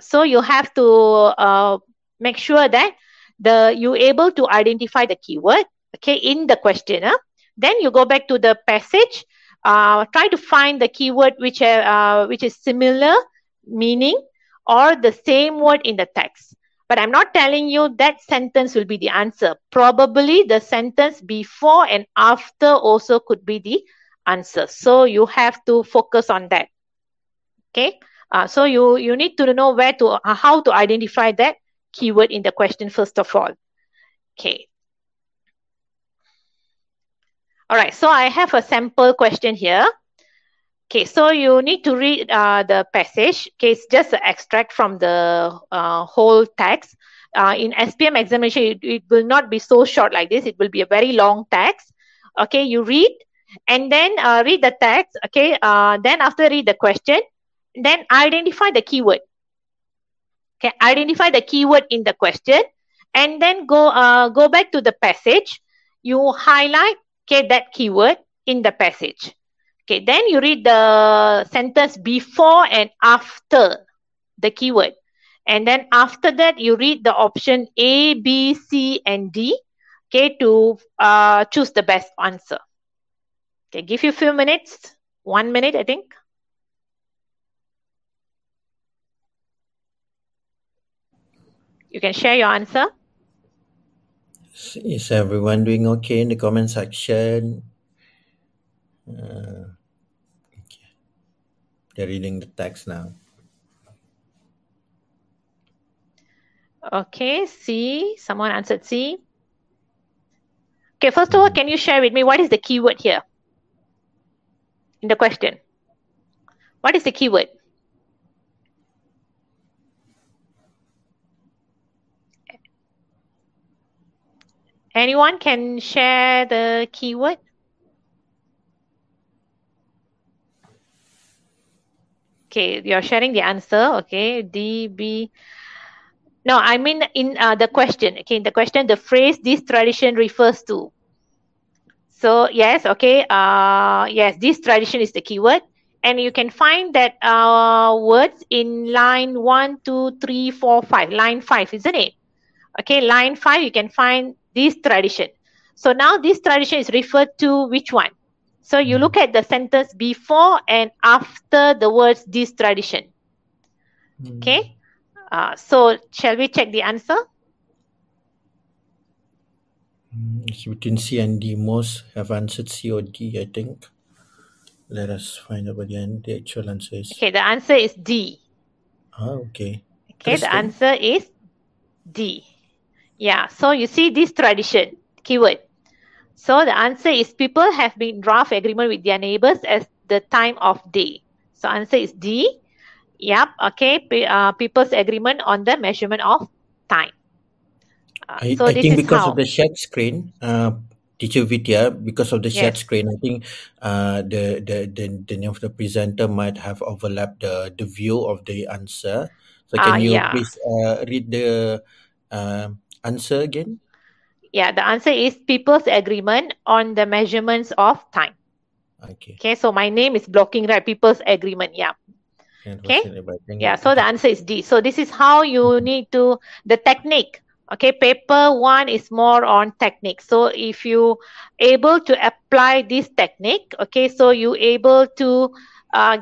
So you have to... make sure that you're able to identify the keyword, okay, in the questioner. Then you go back to the passage, try to find the keyword which is similar meaning or the same word in the text. But I'm not telling you that sentence will be the answer. Probably the sentence before and after also could be the answer. So you have to focus on that, okay? So you need to know where to how to identify that keyword in the question first of all. Okay. All right. So I have a sample question here. Okay. So you need to read the passage. Okay. It's just an extract from the whole text. In SPM examination, it will not be so short like this. It will be a very long text. Okay. You read and then read the text. Okay. Then after read the question, then identify the keyword. Okay, identify the keyword in the question and then go back to the passage. You highlight, okay, that keyword in the passage. Okay, then you read the sentence before and after the keyword. And then after that, you read the option A, B, C, and D, okay, to choose the best answer. Okay, give you a few minutes, 1 minute, I think. You can share your answer. Is everyone doing okay in the comment section? Okay. They're reading the text now. Okay, C. Someone answered C. Okay, first of all, can you share with me what is the keyword here in the question? What is the keyword? Anyone can share the keyword? Okay, you're sharing the answer. Okay, DB. No, I mean in the question. Okay, in the question, the phrase "this tradition" refers to. So yes, okay. Yes, this tradition is the keyword, and you can find that words in line 1, 2, 3, 4, 5. Line 5, isn't it? Okay, line 5. You can find this tradition. So now this tradition is referred to which one? So you look at the sentence before and after the words "this tradition." Okay. So shall we check the answer? It's between C and D. Most have answered C or D, I think. Let us find out what the actual answer is. Okay, the answer is D. Ah, okay. Okay, the answer is D. Yeah, so you see this tradition, keyword. So the answer is people have been draft agreement with their neighbors as the time of day. So answer is D. Yep. Okay. People's agreement on the measurement of time. So I think because of the shared screen, Teacher Vidya, because of the shared screen, I think the name of the presenter might have overlapped the view of the answer. So can you please read the answer again? Yeah. The answer is people's agreement on the measurements of time. Okay. Okay. So my name is blocking, right? People's agreement. Yeah. Okay. Yeah. So the answer is D. So this is how you need to the technique. Okay. Paper 1 is more on technique. So if you able to apply this technique, okay, so you able to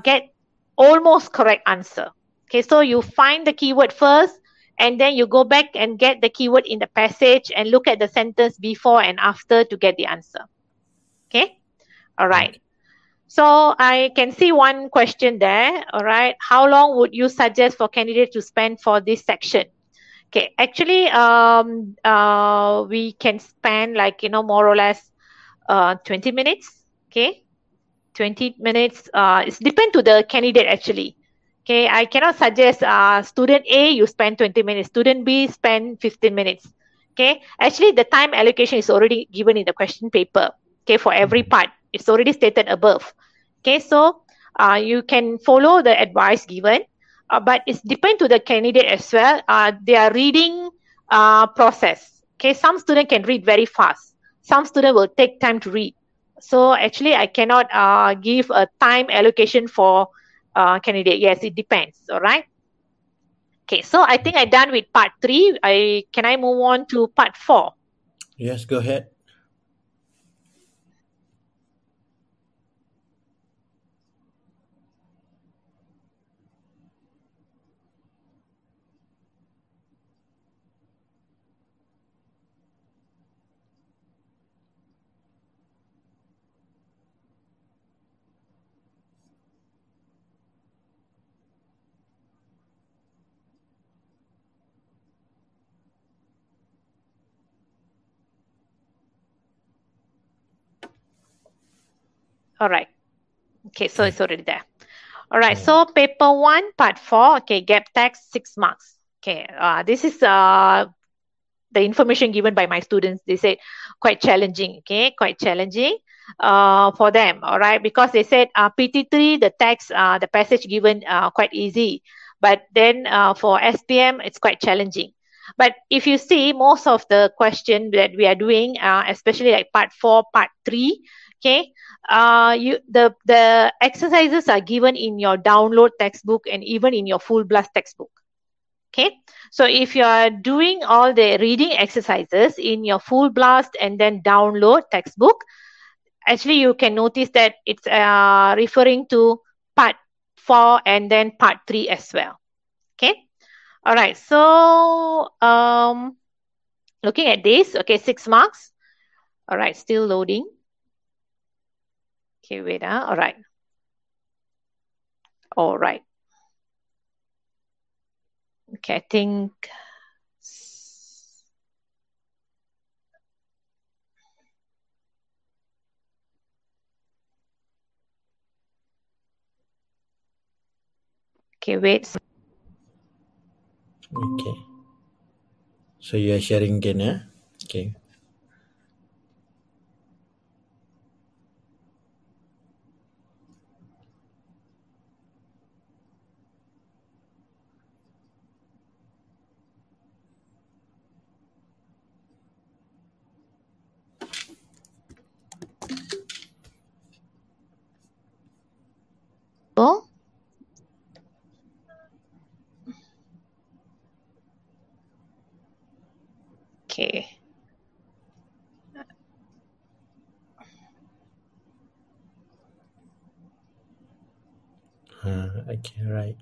get almost correct answer. Okay. So you find the keyword first, and then you go back and get the keyword in the passage and look at the sentence before and after to get the answer. Okay. All right. So I can see one question there. All right. How long would you suggest for candidates to spend for this section? Okay. Actually, we can spend like, you know, more or less 20 minutes. Okay. 20 minutes. It's depend to the candidate actually. Okay. I cannot suggest student A, you spend 20 minutes. Student B, spend 15 minutes. Okay. Actually, the time allocation is already given in the question paper. Okay. For every part. It's already stated above. Okay, so you can follow the advice given, but it's depend to the candidate as well. Their reading process. Okay, some student can read very fast. Some student will take time to read. So actually, I cannot give a time allocation for candidate. Yes, it depends. All right. Okay, so I think I'm done with part 3. Can I move on to part 4? Yes, go ahead. All right. Okay, so it's already there. All right. So paper 1, part 4. Okay, gap text, 6 marks. Okay, this is the information given by my students. They said quite challenging. Okay, quite challenging for them. All right, because they said PT3 the text, the passage given quite easy, but then for SPM it's quite challenging. But if you see most of the question that we are doing, especially like part 4, part 3. Okay, the exercises are given in your download textbook and even in your full blast textbook. Okay, so if you are doing all the reading exercises in your full blast and then download textbook, actually you can notice that it's referring to part 4 and then part 3 as well. Okay, all right. So looking at this, okay, 6 marks. All right, still loading. Okay, wait. All right. All right. Okay, I think. Okay, wait. Okay. So you are sharing again, eh? Okay. Oh. Okay. Okay, right.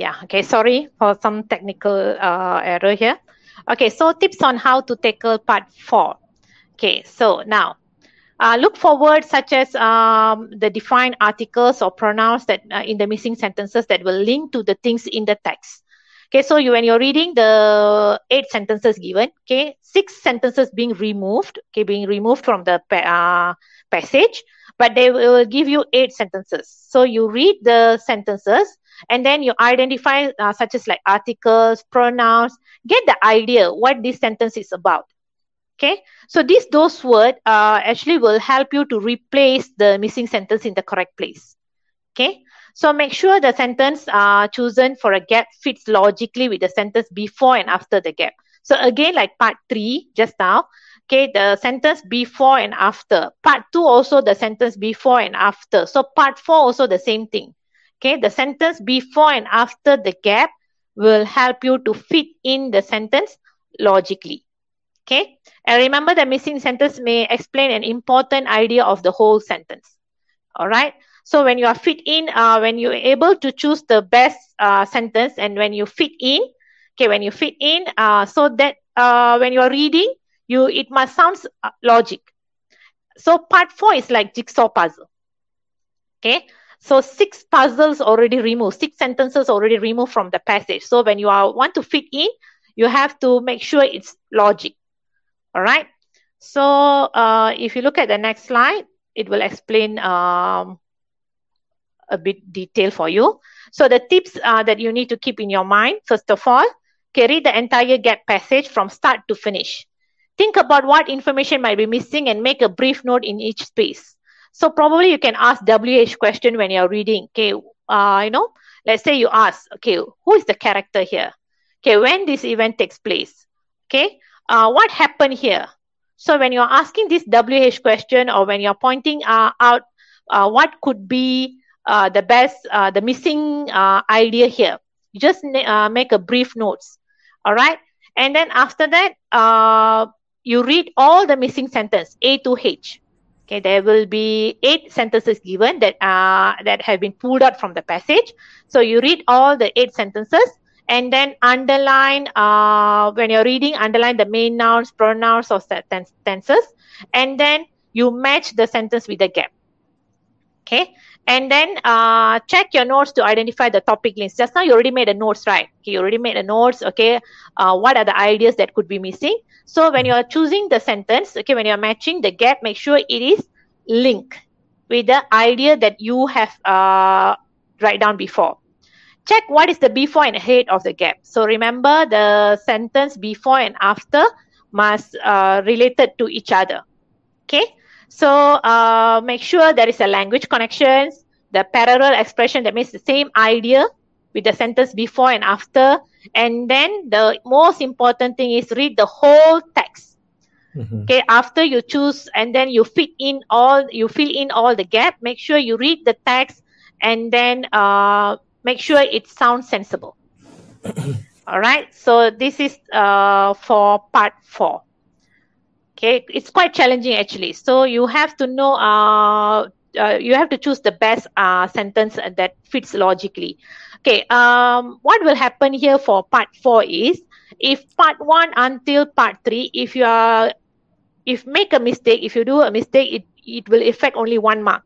Yeah. Okay, sorry for some technical error here. Okay, so tips on how to tackle part 4. Okay, so now look for words such as the defined articles or pronouns that in the missing sentences that will link to the things in the text. Okay, so you, when you're reading the 8 sentences given, okay, 6 sentences being removed, okay, being removed from the passage, but they will give you 8 sentences. So you read the sentences and then you identify such as like articles, pronouns, get the idea what this sentence is about. Okay, so those words actually will help you to replace the missing sentence in the correct place. Okay, so make sure the sentence chosen for a gap fits logically with the sentence before and after the gap. So again, like part 3 just now, okay, the sentence before and after. Part 2 also the sentence before and after. So part 4 also the same thing. Okay, the sentence before and after the gap will help you to fit in the sentence logically. Okay, and remember the missing sentence may explain an important idea of the whole sentence. All right, so when you are fit in, when you're able to choose the best sentence and when you fit in, okay, when you fit in, so that when you are reading, it must sound logic. So part 4 is like jigsaw puzzle. Okay, so 6 puzzles already removed, 6 sentences already removed from the passage. So when you want to fit in, you have to make sure it's logic. All right. So if you look at the next slide, it will explain a bit detail for you. So the tips that you need to keep in your mind, first of all, read the entire gap passage from start to finish. Think about what information might be missing and make a brief note in each space. So probably you can ask WH question when you're reading. Okay, you know, let's say you ask, okay, who is the character here? Okay, when this event takes place? Okay. What happened here? So when you're asking this WH question or when you're pointing out what could be the best, the missing idea here, you just make a brief notes. All right. And then after that, you read all the missing sentence, A to H. Okay, there will be 8 sentences given that, that have been pulled out from the passage. So you read all the 8 sentences. And then underline, when you're reading, underline the main nouns, pronouns, or tenses. And then you match the sentence with the gap. Okay. And then check your notes to identify the topic links. Just now you already made a notes, right? Okay, you already made a notes. Okay. What are the ideas that could be missing? So when you're choosing the sentence, okay, when you're matching the gap, make sure it is linked with the idea that you have written down before. Check what is the before and ahead of the gap. So remember the sentence before and after must related to each other. Okay. So make sure there is a language connections, the parallel expression that means the same idea with the sentence before and after. And then the most important thing is read the whole text. Mm-hmm. Okay. After you choose and then you fill in all the gap, make sure you read the text and then make sure it sounds sensible. All right. So this is for part 4. Okay. It's quite challenging actually. So you have to know, you have to choose the best sentence that fits logically. Okay. What will happen here for part 4 is if part 1 until part 3, if you do a mistake, it will affect only 1 mark.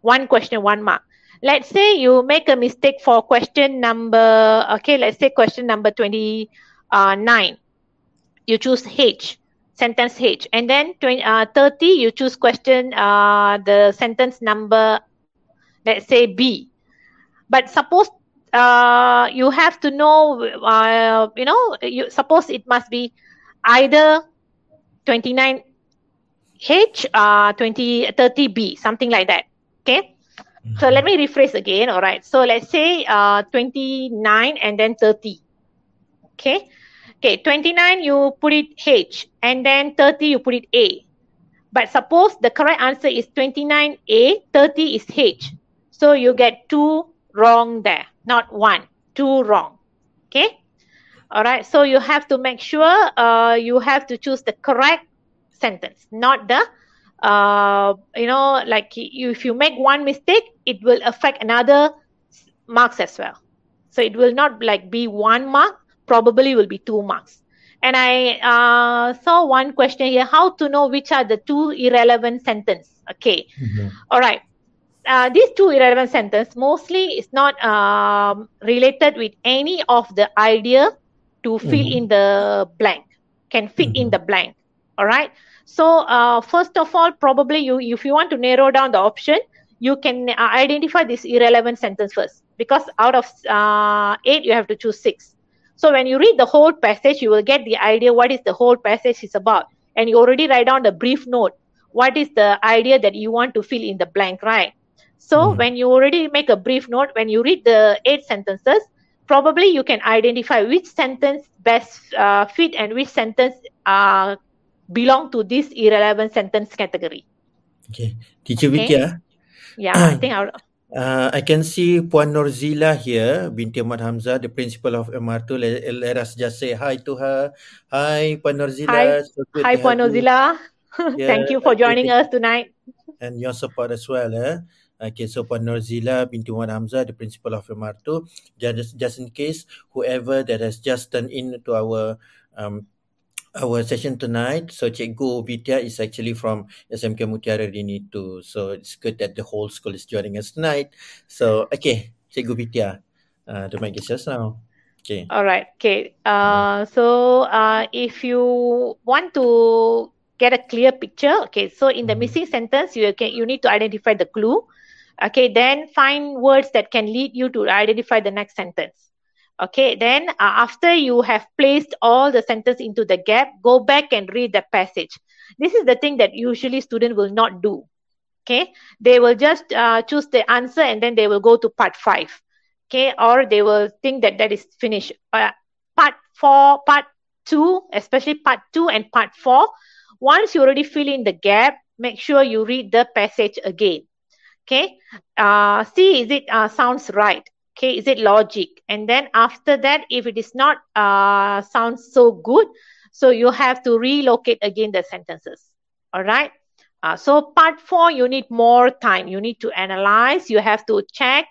1 question, 1 mark. Let's say you make a mistake for question number, okay, let's say question number 29. You choose H, sentence H. And then 30, you choose the sentence number let's say B. But suppose you have to know, you know, you suppose it must be either 29H, 30B, something like that. Okay. Mm-hmm. So let me rephrase again. All right. So let's say 29 and then 30. Okay. Okay. 29, you put it H, and then 30, you put it A. But suppose the correct answer is 29A, 30 is H. So you get 2 wrong there, not 1, 2 wrong. Okay. All right. So you have to make sure you have to choose the correct sentence, not the, you know, like if you make one mistake, it will affect another marks as well. So it will not like be 1 mark, probably will be 2 marks. And I saw one question here, how to know which are the 2 irrelevant sentences. Okay. Mm-hmm. All right. These 2 irrelevant sentences mostly is not related with any of the idea to fill in the blank, can fit in the blank. All right. So first of all, probably you, if you want to narrow down the option, you can identify this irrelevant sentence first, because out of 8, you have to choose 6. So when you read the whole passage, you will get the idea what is the whole passage is about. And you already write down the brief note. What is the idea that you want to fill in the blank, right? So when you already make a brief note, when you read the 8 sentences, probably you can identify which sentence best fit and which sentence belong to this irrelevant sentence category. Okay. Teacher Vidya. Yeah, I think I can see Puan Norzila here, Binti Ahmad Hamzah, the principal of MR2. Let us just say hi to her. Hi, Puan Norzila. Hi, so hi Puan Norzila. Yeah, thank you for joining us tonight. And your support as well. Eh? Okay, so Puan Norzila Binti Ahmad Hamzah, the principal of MR2. Just in case, whoever that has just turned in to our session tonight, so Cikgu Vidya is actually from SMK Mutiara Rini 2. So it's good that the whole school is joining us tonight. So, okay, Cikgu Vidya, the mic is yours now. Okay. All right, okay. So if you want to get a clear picture, okay, so in the missing sentence, you need to identify the clue. Okay, then find words that can lead you to identify the next sentence. Okay, then after you have placed all the sentence into the gap, go back and read the passage. This is the thing that usually students will not do. Okay, they will just choose the answer and then they will go to part 5. Okay, or they will think that that is finished. Part 4, part 2, especially part 2 and part 4. Once you already fill in the gap, make sure you read the passage again. Okay, see is it sounds right. Okay, is it logic? And then after that, if it is not sounds so good, so you have to relocate again the sentences. All right. So part 4, you need more time. You need to analyze. You have to check.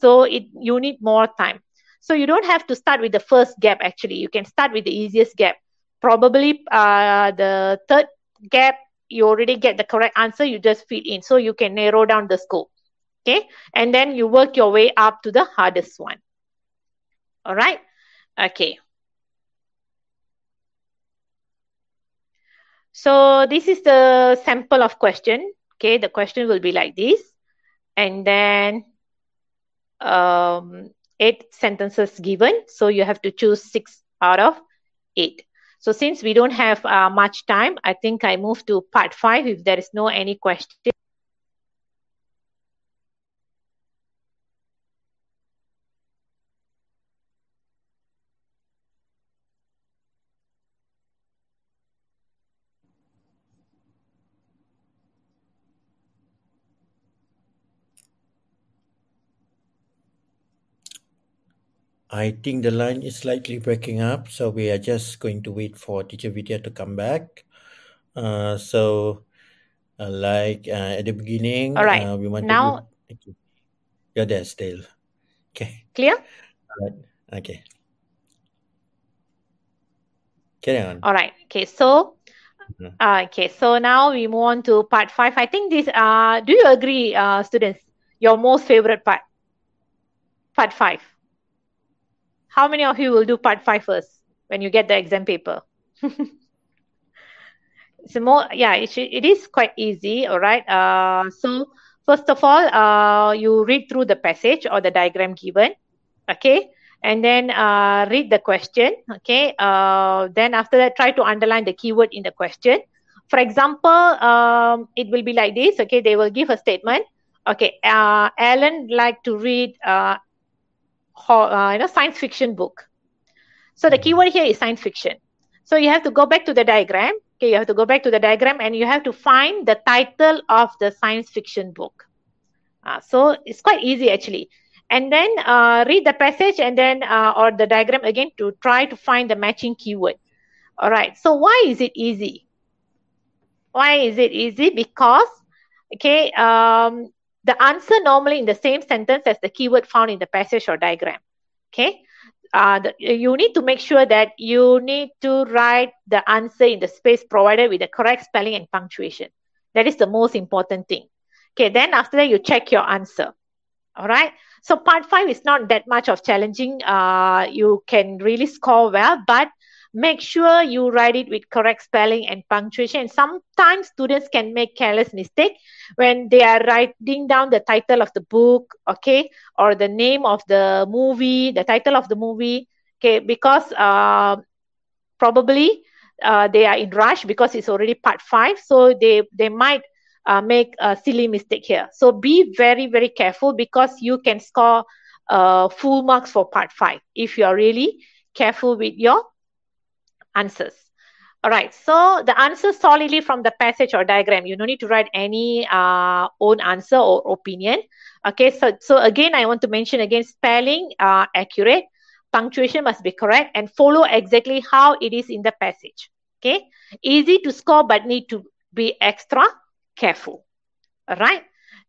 So you need more time. So you don't have to start with the first gap. Actually, you can start with the easiest gap. Probably the 3rd gap, you already get the correct answer. You just feed in. So you can narrow down the scope. Okay, and then you work your way up to the hardest one. All right, okay. So this is the sample of question. Okay, the question will be like this. And then 8 sentences given. So you have to choose 6 out of 8. So since we don't have much time, I think I move to part 5 if there is no any question. I think the line is slightly breaking up, so we are just going to wait for Teacher Vidya to come back. At the beginning, all right. We want now. Okay. You're there still. Okay. Clear? All right. Okay. Carry on. All right. Okay. So, so now we move on to part 5. I think this. Do you agree, students? Your most favorite part. Part 5. How many of you will do part 5 first when you get the exam paper? It's more, yeah, it is quite easy, all right? So First of all, you read through the passage or the diagram given, okay? And then read the question, okay? Then after that, try to underline the keyword in the question. For example, it will be like this, okay? They will give a statement. Okay, Alan liked to read science fiction book. So the keyword here is science fiction. So you have to go back to the diagram. Okay, you have to go back to the diagram and you have to find the title of the science fiction book. So it's quite easy actually. And then read the passage and then or the diagram again to try to find the matching keyword. All right. So why is it easy? Why is it easy? Because, okay, the answer normally in the same sentence as the keyword found in the passage or diagram. Okay. You need to make sure that you need to write the answer in the space provided with the correct spelling and punctuation. That is the most important thing. Okay, then after that, you check your answer. All right. So part 5 is not that much of challenging. You can really score well, but make sure you write it with correct spelling and punctuation. Sometimes students can make careless mistake when they are writing down the title of the book, okay, or the name of the movie, the title of the movie, okay, because probably they are in rush because it's already part 5, so they might make a silly mistake here. So be very, very careful because you can score full marks for part 5 if you are really careful with your answers. All right, so the answer solidly from the passage or diagram. You don't need to write any own answer or opinion. Okay, so again, I want to mention again, spelling accurate, punctuation must be correct, and follow exactly how it is in the passage. Okay, easy to score but need to be extra careful. All right,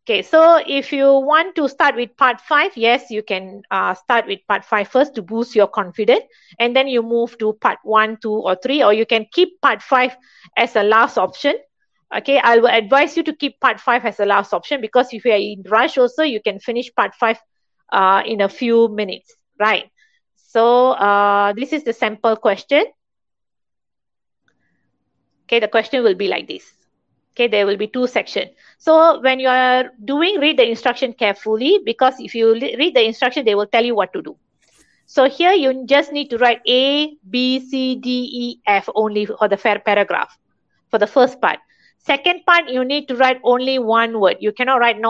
okay, so if you want to start with part 5, yes, you can start with part 5 first to boost your confidence, and then you move to part 1, 2 or 3, or you can keep part 5 as a last option. Okay, I will advise you to keep part 5 as a last option because if you are in rush also, you can finish part 5 in a few minutes, right? So this is the sample question. Okay, the question will be like this. Okay, there will be 2 sections. So when you are doing, read the instruction carefully because if you read the instruction, they will tell you what to do. So here you just need to write A, B, C, D, E, F only for the fair paragraph for the first part. Second part, you need to write only one word. You cannot write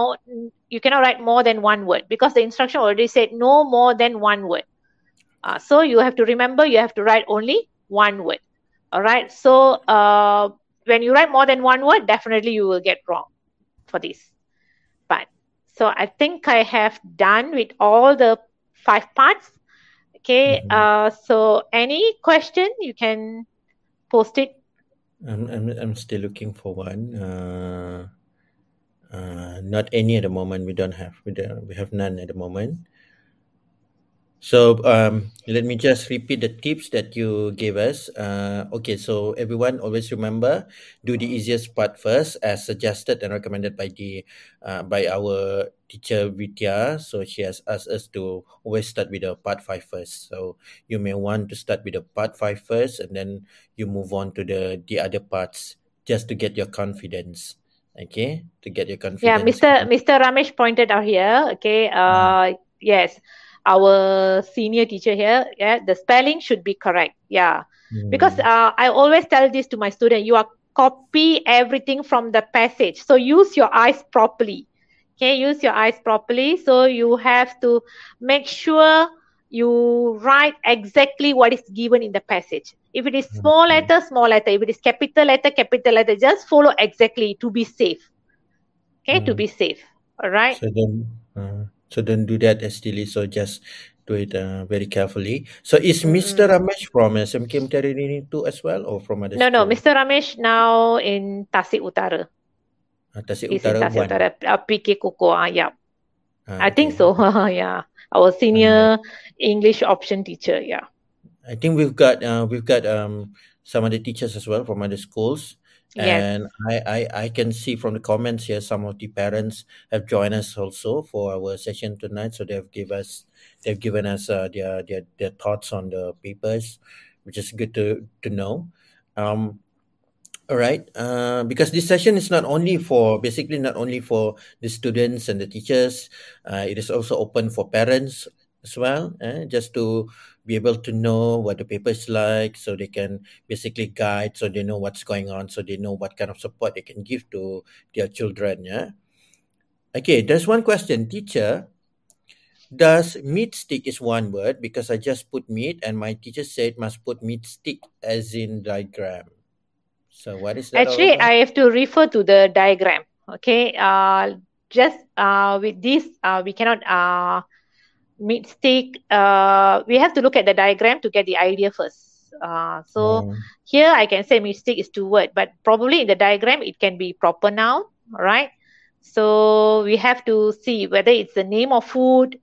more than one word because the instruction already said no more than one word. So you have to remember you have to write only one word. All right. So when you write more than one word, definitely you will get wrong for this. But so I think I have done with all the 5 parts. Okay. So any question, you can post it. I'm still looking for one. Not any at the moment. We don't have. We have none at the moment. So let me just repeat the tips that you gave us. Okay, so everyone always remember, do the easiest part first as suggested and recommended by the by our teacher Vidya. So she has asked us to always start with the part 5 first. So you may want to start with the part 5 first and then you move on to the other parts just to get your confidence. Okay, to get your confidence. Yeah, Mr. Ramesh pointed out here. Okay, yes. Our senior teacher here, yeah, the spelling should be correct. Yeah, because I always tell this to my student, you are copy everything from the passage. So use your eyes properly. Okay, use your eyes properly. So you have to make sure you write exactly what is given in the passage. If it is small letter, small letter. If it is capital letter, just follow exactly to be safe. Okay, to be safe. All right. So then, so don't do that hastily. So just do it very carefully. So is Mr. Ramesh from SMK Mutiara Rini 2 as well, or from other? No, Mr. Ramesh now in Tasik Utara. Tasik Utara. He's in Tasik Utara. PK Koko. Yeah. I think so. Yeah. Our senior English option teacher. Yeah. I think we've got some other teachers as well from other schools. And yes. I can see from the comments here, some of the parents have joined us also for our session tonight. So they've given us their thoughts on the papers, which is good to know. Alright, because this session is not only for the students and the teachers, it is also open for parents as well, just to be able to know what the paper is like, so they can basically guide, so they know what's going on, so they know what kind of support they can give to their children. Yeah. Okay, there's one question, teacher. Does meat stick is one word, because I just put meat and my teacher said must put meat stick as in diagram. So what is that? Actually, I have to refer to the diagram. Okay, with this, we cannot meat stick. We have to look at the diagram to get the idea first. Here I can say meat stick is two words, but probably in the diagram it can be proper noun. All right. So we have to see whether it's the name of food.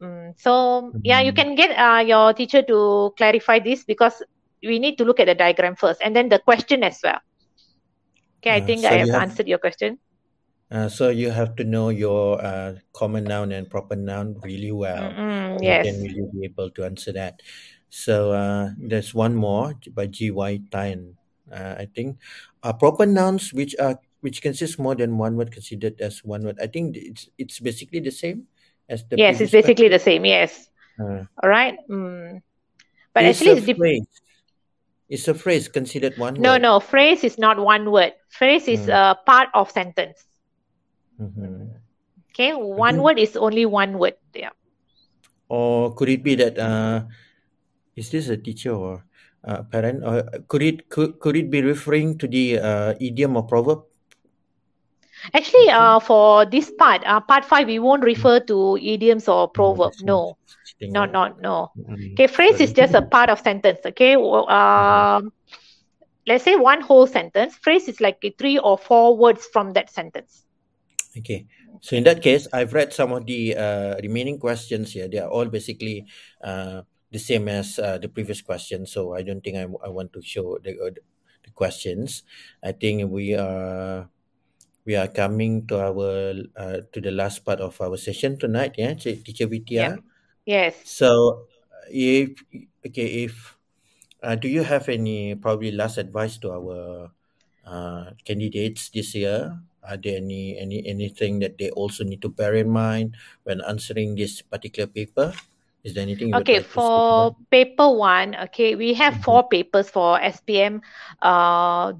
Yeah, you can get your teacher to clarify this, because we need to look at the diagram first and then the question as well. Okay, I think so I have answered your question. So you have to know your common noun and proper noun really well. Yes. Then you'll be able to answer that. So there's one more by G.Y. Tan. I think proper nouns which consists more than one word considered as one word. I think it's basically the same as the... Yes, it's basically the same, yes. All right. But actually, it's a phrase considered one word. No, phrase is not one word. Phrase is a part of sentence. Okay, one word is only one word. Yeah. Or could it be that, is this a teacher or a parent? Or could it be referring to the idiom or proverb? Actually, for this part, part 5, we won't refer to idioms or proverbs. No, no. Okay, phrase is just a part of sentence. Okay, let's say one whole sentence. Phrase is like 3 or 4 words from that sentence. Okay, so in that case, I've read some of the remaining questions here. They are all basically the same as the previous question. So I don't think I want to show the questions. I think we are... We are coming to our to the last part of our session tonight, yeah, Teacher Vithya. Yeah. Yes. So, if do you have any probably last advice to our candidates this year? Are there anything that they also need to bear in mind when answering this particular paper? Is there anything? Okay, for paper 1, okay, we have 4 papers for SPM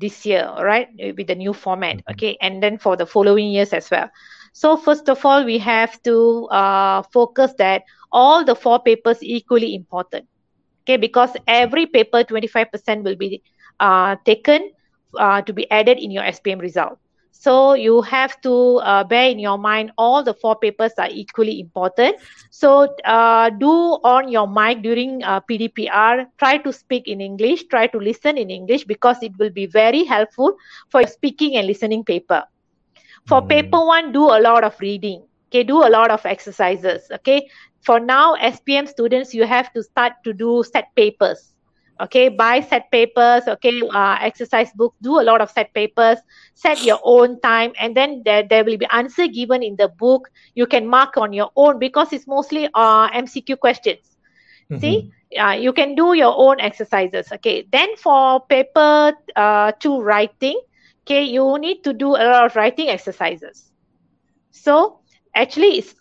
this year, right, with the new format, okay, and then for the following years as well. So first of all, we have to focus that all the 4 papers equally important, okay, because every paper 25% will be taken to be added in your SPM result. So you have to bear in your mind all the 4 papers are equally important. So do on your mic during PDPR, try to speak in English, try to listen in English, because it will be very helpful for your speaking and listening paper. For paper 1, do a lot of reading. Okay, do a lot of exercises. Okay, for now, SPM students, you have to start to do set papers. Okay, buy set papers, okay, exercise book, do a lot of set papers, set your own time, and then there will be answer given in the book. You can mark on your own, because it's mostly MCQ questions. See, you can do your own exercises. Okay, then for paper 2 writing, okay, you need to do a lot of writing exercises. So actually it's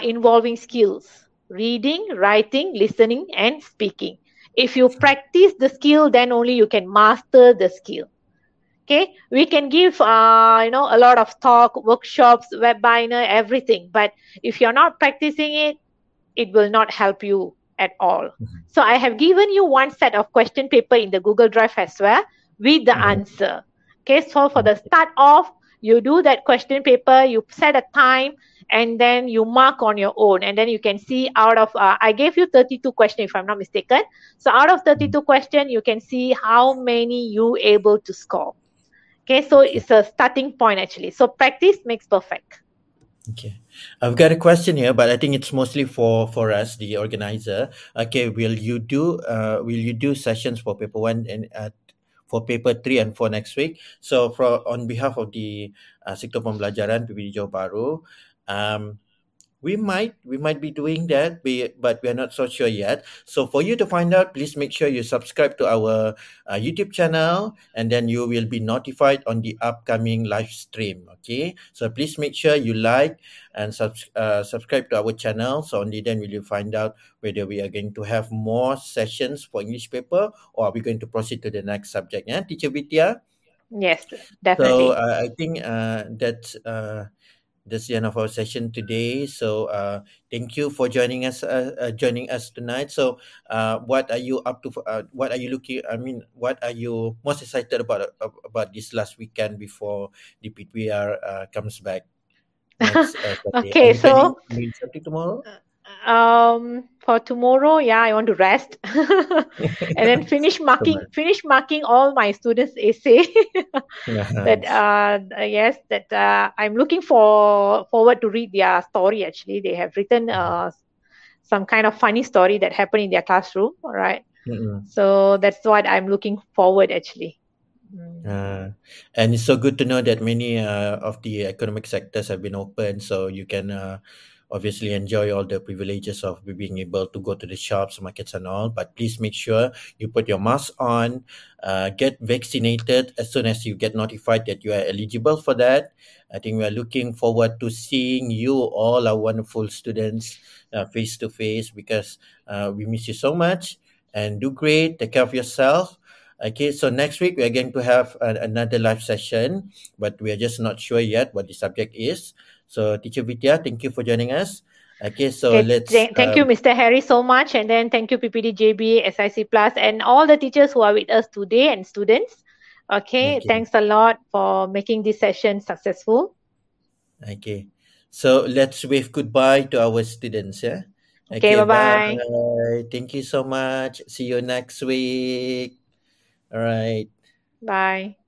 involving skills, reading, writing, listening, and speaking. If you practice the skill, then only you can master the skill. Okay, we can give a lot of talk, workshops, webinar, everything. But if you're not practicing it, it will not help you at all. So I have given you one set of question paper in the Google Drive as well with the answer. Okay, so for the start off, you do that question paper, you set a time, and then you mark on your own, and then you can see out of I gave you 32 questions if I'm not mistaken. So out of 32 questions, you can see how many you able to score. Okay, so it's a starting point actually. So practice makes perfect. Okay, I've got a question here, but I think it's mostly for us, the organizer. Okay, will you do sessions for paper 1 and for paper 3 and 4 next week? So on behalf of the Sektor Pembelajaran PPDJB Baru, We might be doing that, but we are not so sure yet. So for you to find out, please make sure you subscribe to our YouTube channel, and then you will be notified on the upcoming live stream. Okay, so please make sure you like and subscribe to our channel. So only then will you find out whether we are going to have more sessions for English paper, or are we going to proceed to the next subject. Yeah, Teacher Vithya? Yes, definitely. So I think that's the end of our session today. So thank you for joining us tonight. So what are you up to? What are you looking? I mean, what are you most excited about this last weekend before the PTR comes back? Next, okay, so something tomorrow. For tomorrow, yeah, I want to rest and then finish marking all my students' essay. Yeah. But yes, that I'm looking forward to read their story. Actually, they have written some kind of funny story that happened in their classroom. All right, so that's what I'm looking forward actually. And it's so good to know that many of the economic sectors have been open, so you can obviously enjoy all the privileges of being able to go to the shops, markets and all. But please make sure you put your mask on, get vaccinated as soon as you get notified that you are eligible for that. I think we are looking forward to seeing you, all our wonderful students, face to face, because we miss you so much. And do great. Take care of yourself. Okay, so next week we are going to have another live session, but we are just not sure yet what the subject is. So, Teacher Vithya, thank you for joining us. Okay, so okay, let's... Thank you, Mr. Harry, so much. And then thank you, PPDJB, SIC Plus, and all the teachers who are with us today and students. Okay, thanks a lot for making this session successful. Okay, so let's wave goodbye to our students, yeah? Okay, bye-bye. Okay, thank you so much. See you next week. All right. Bye.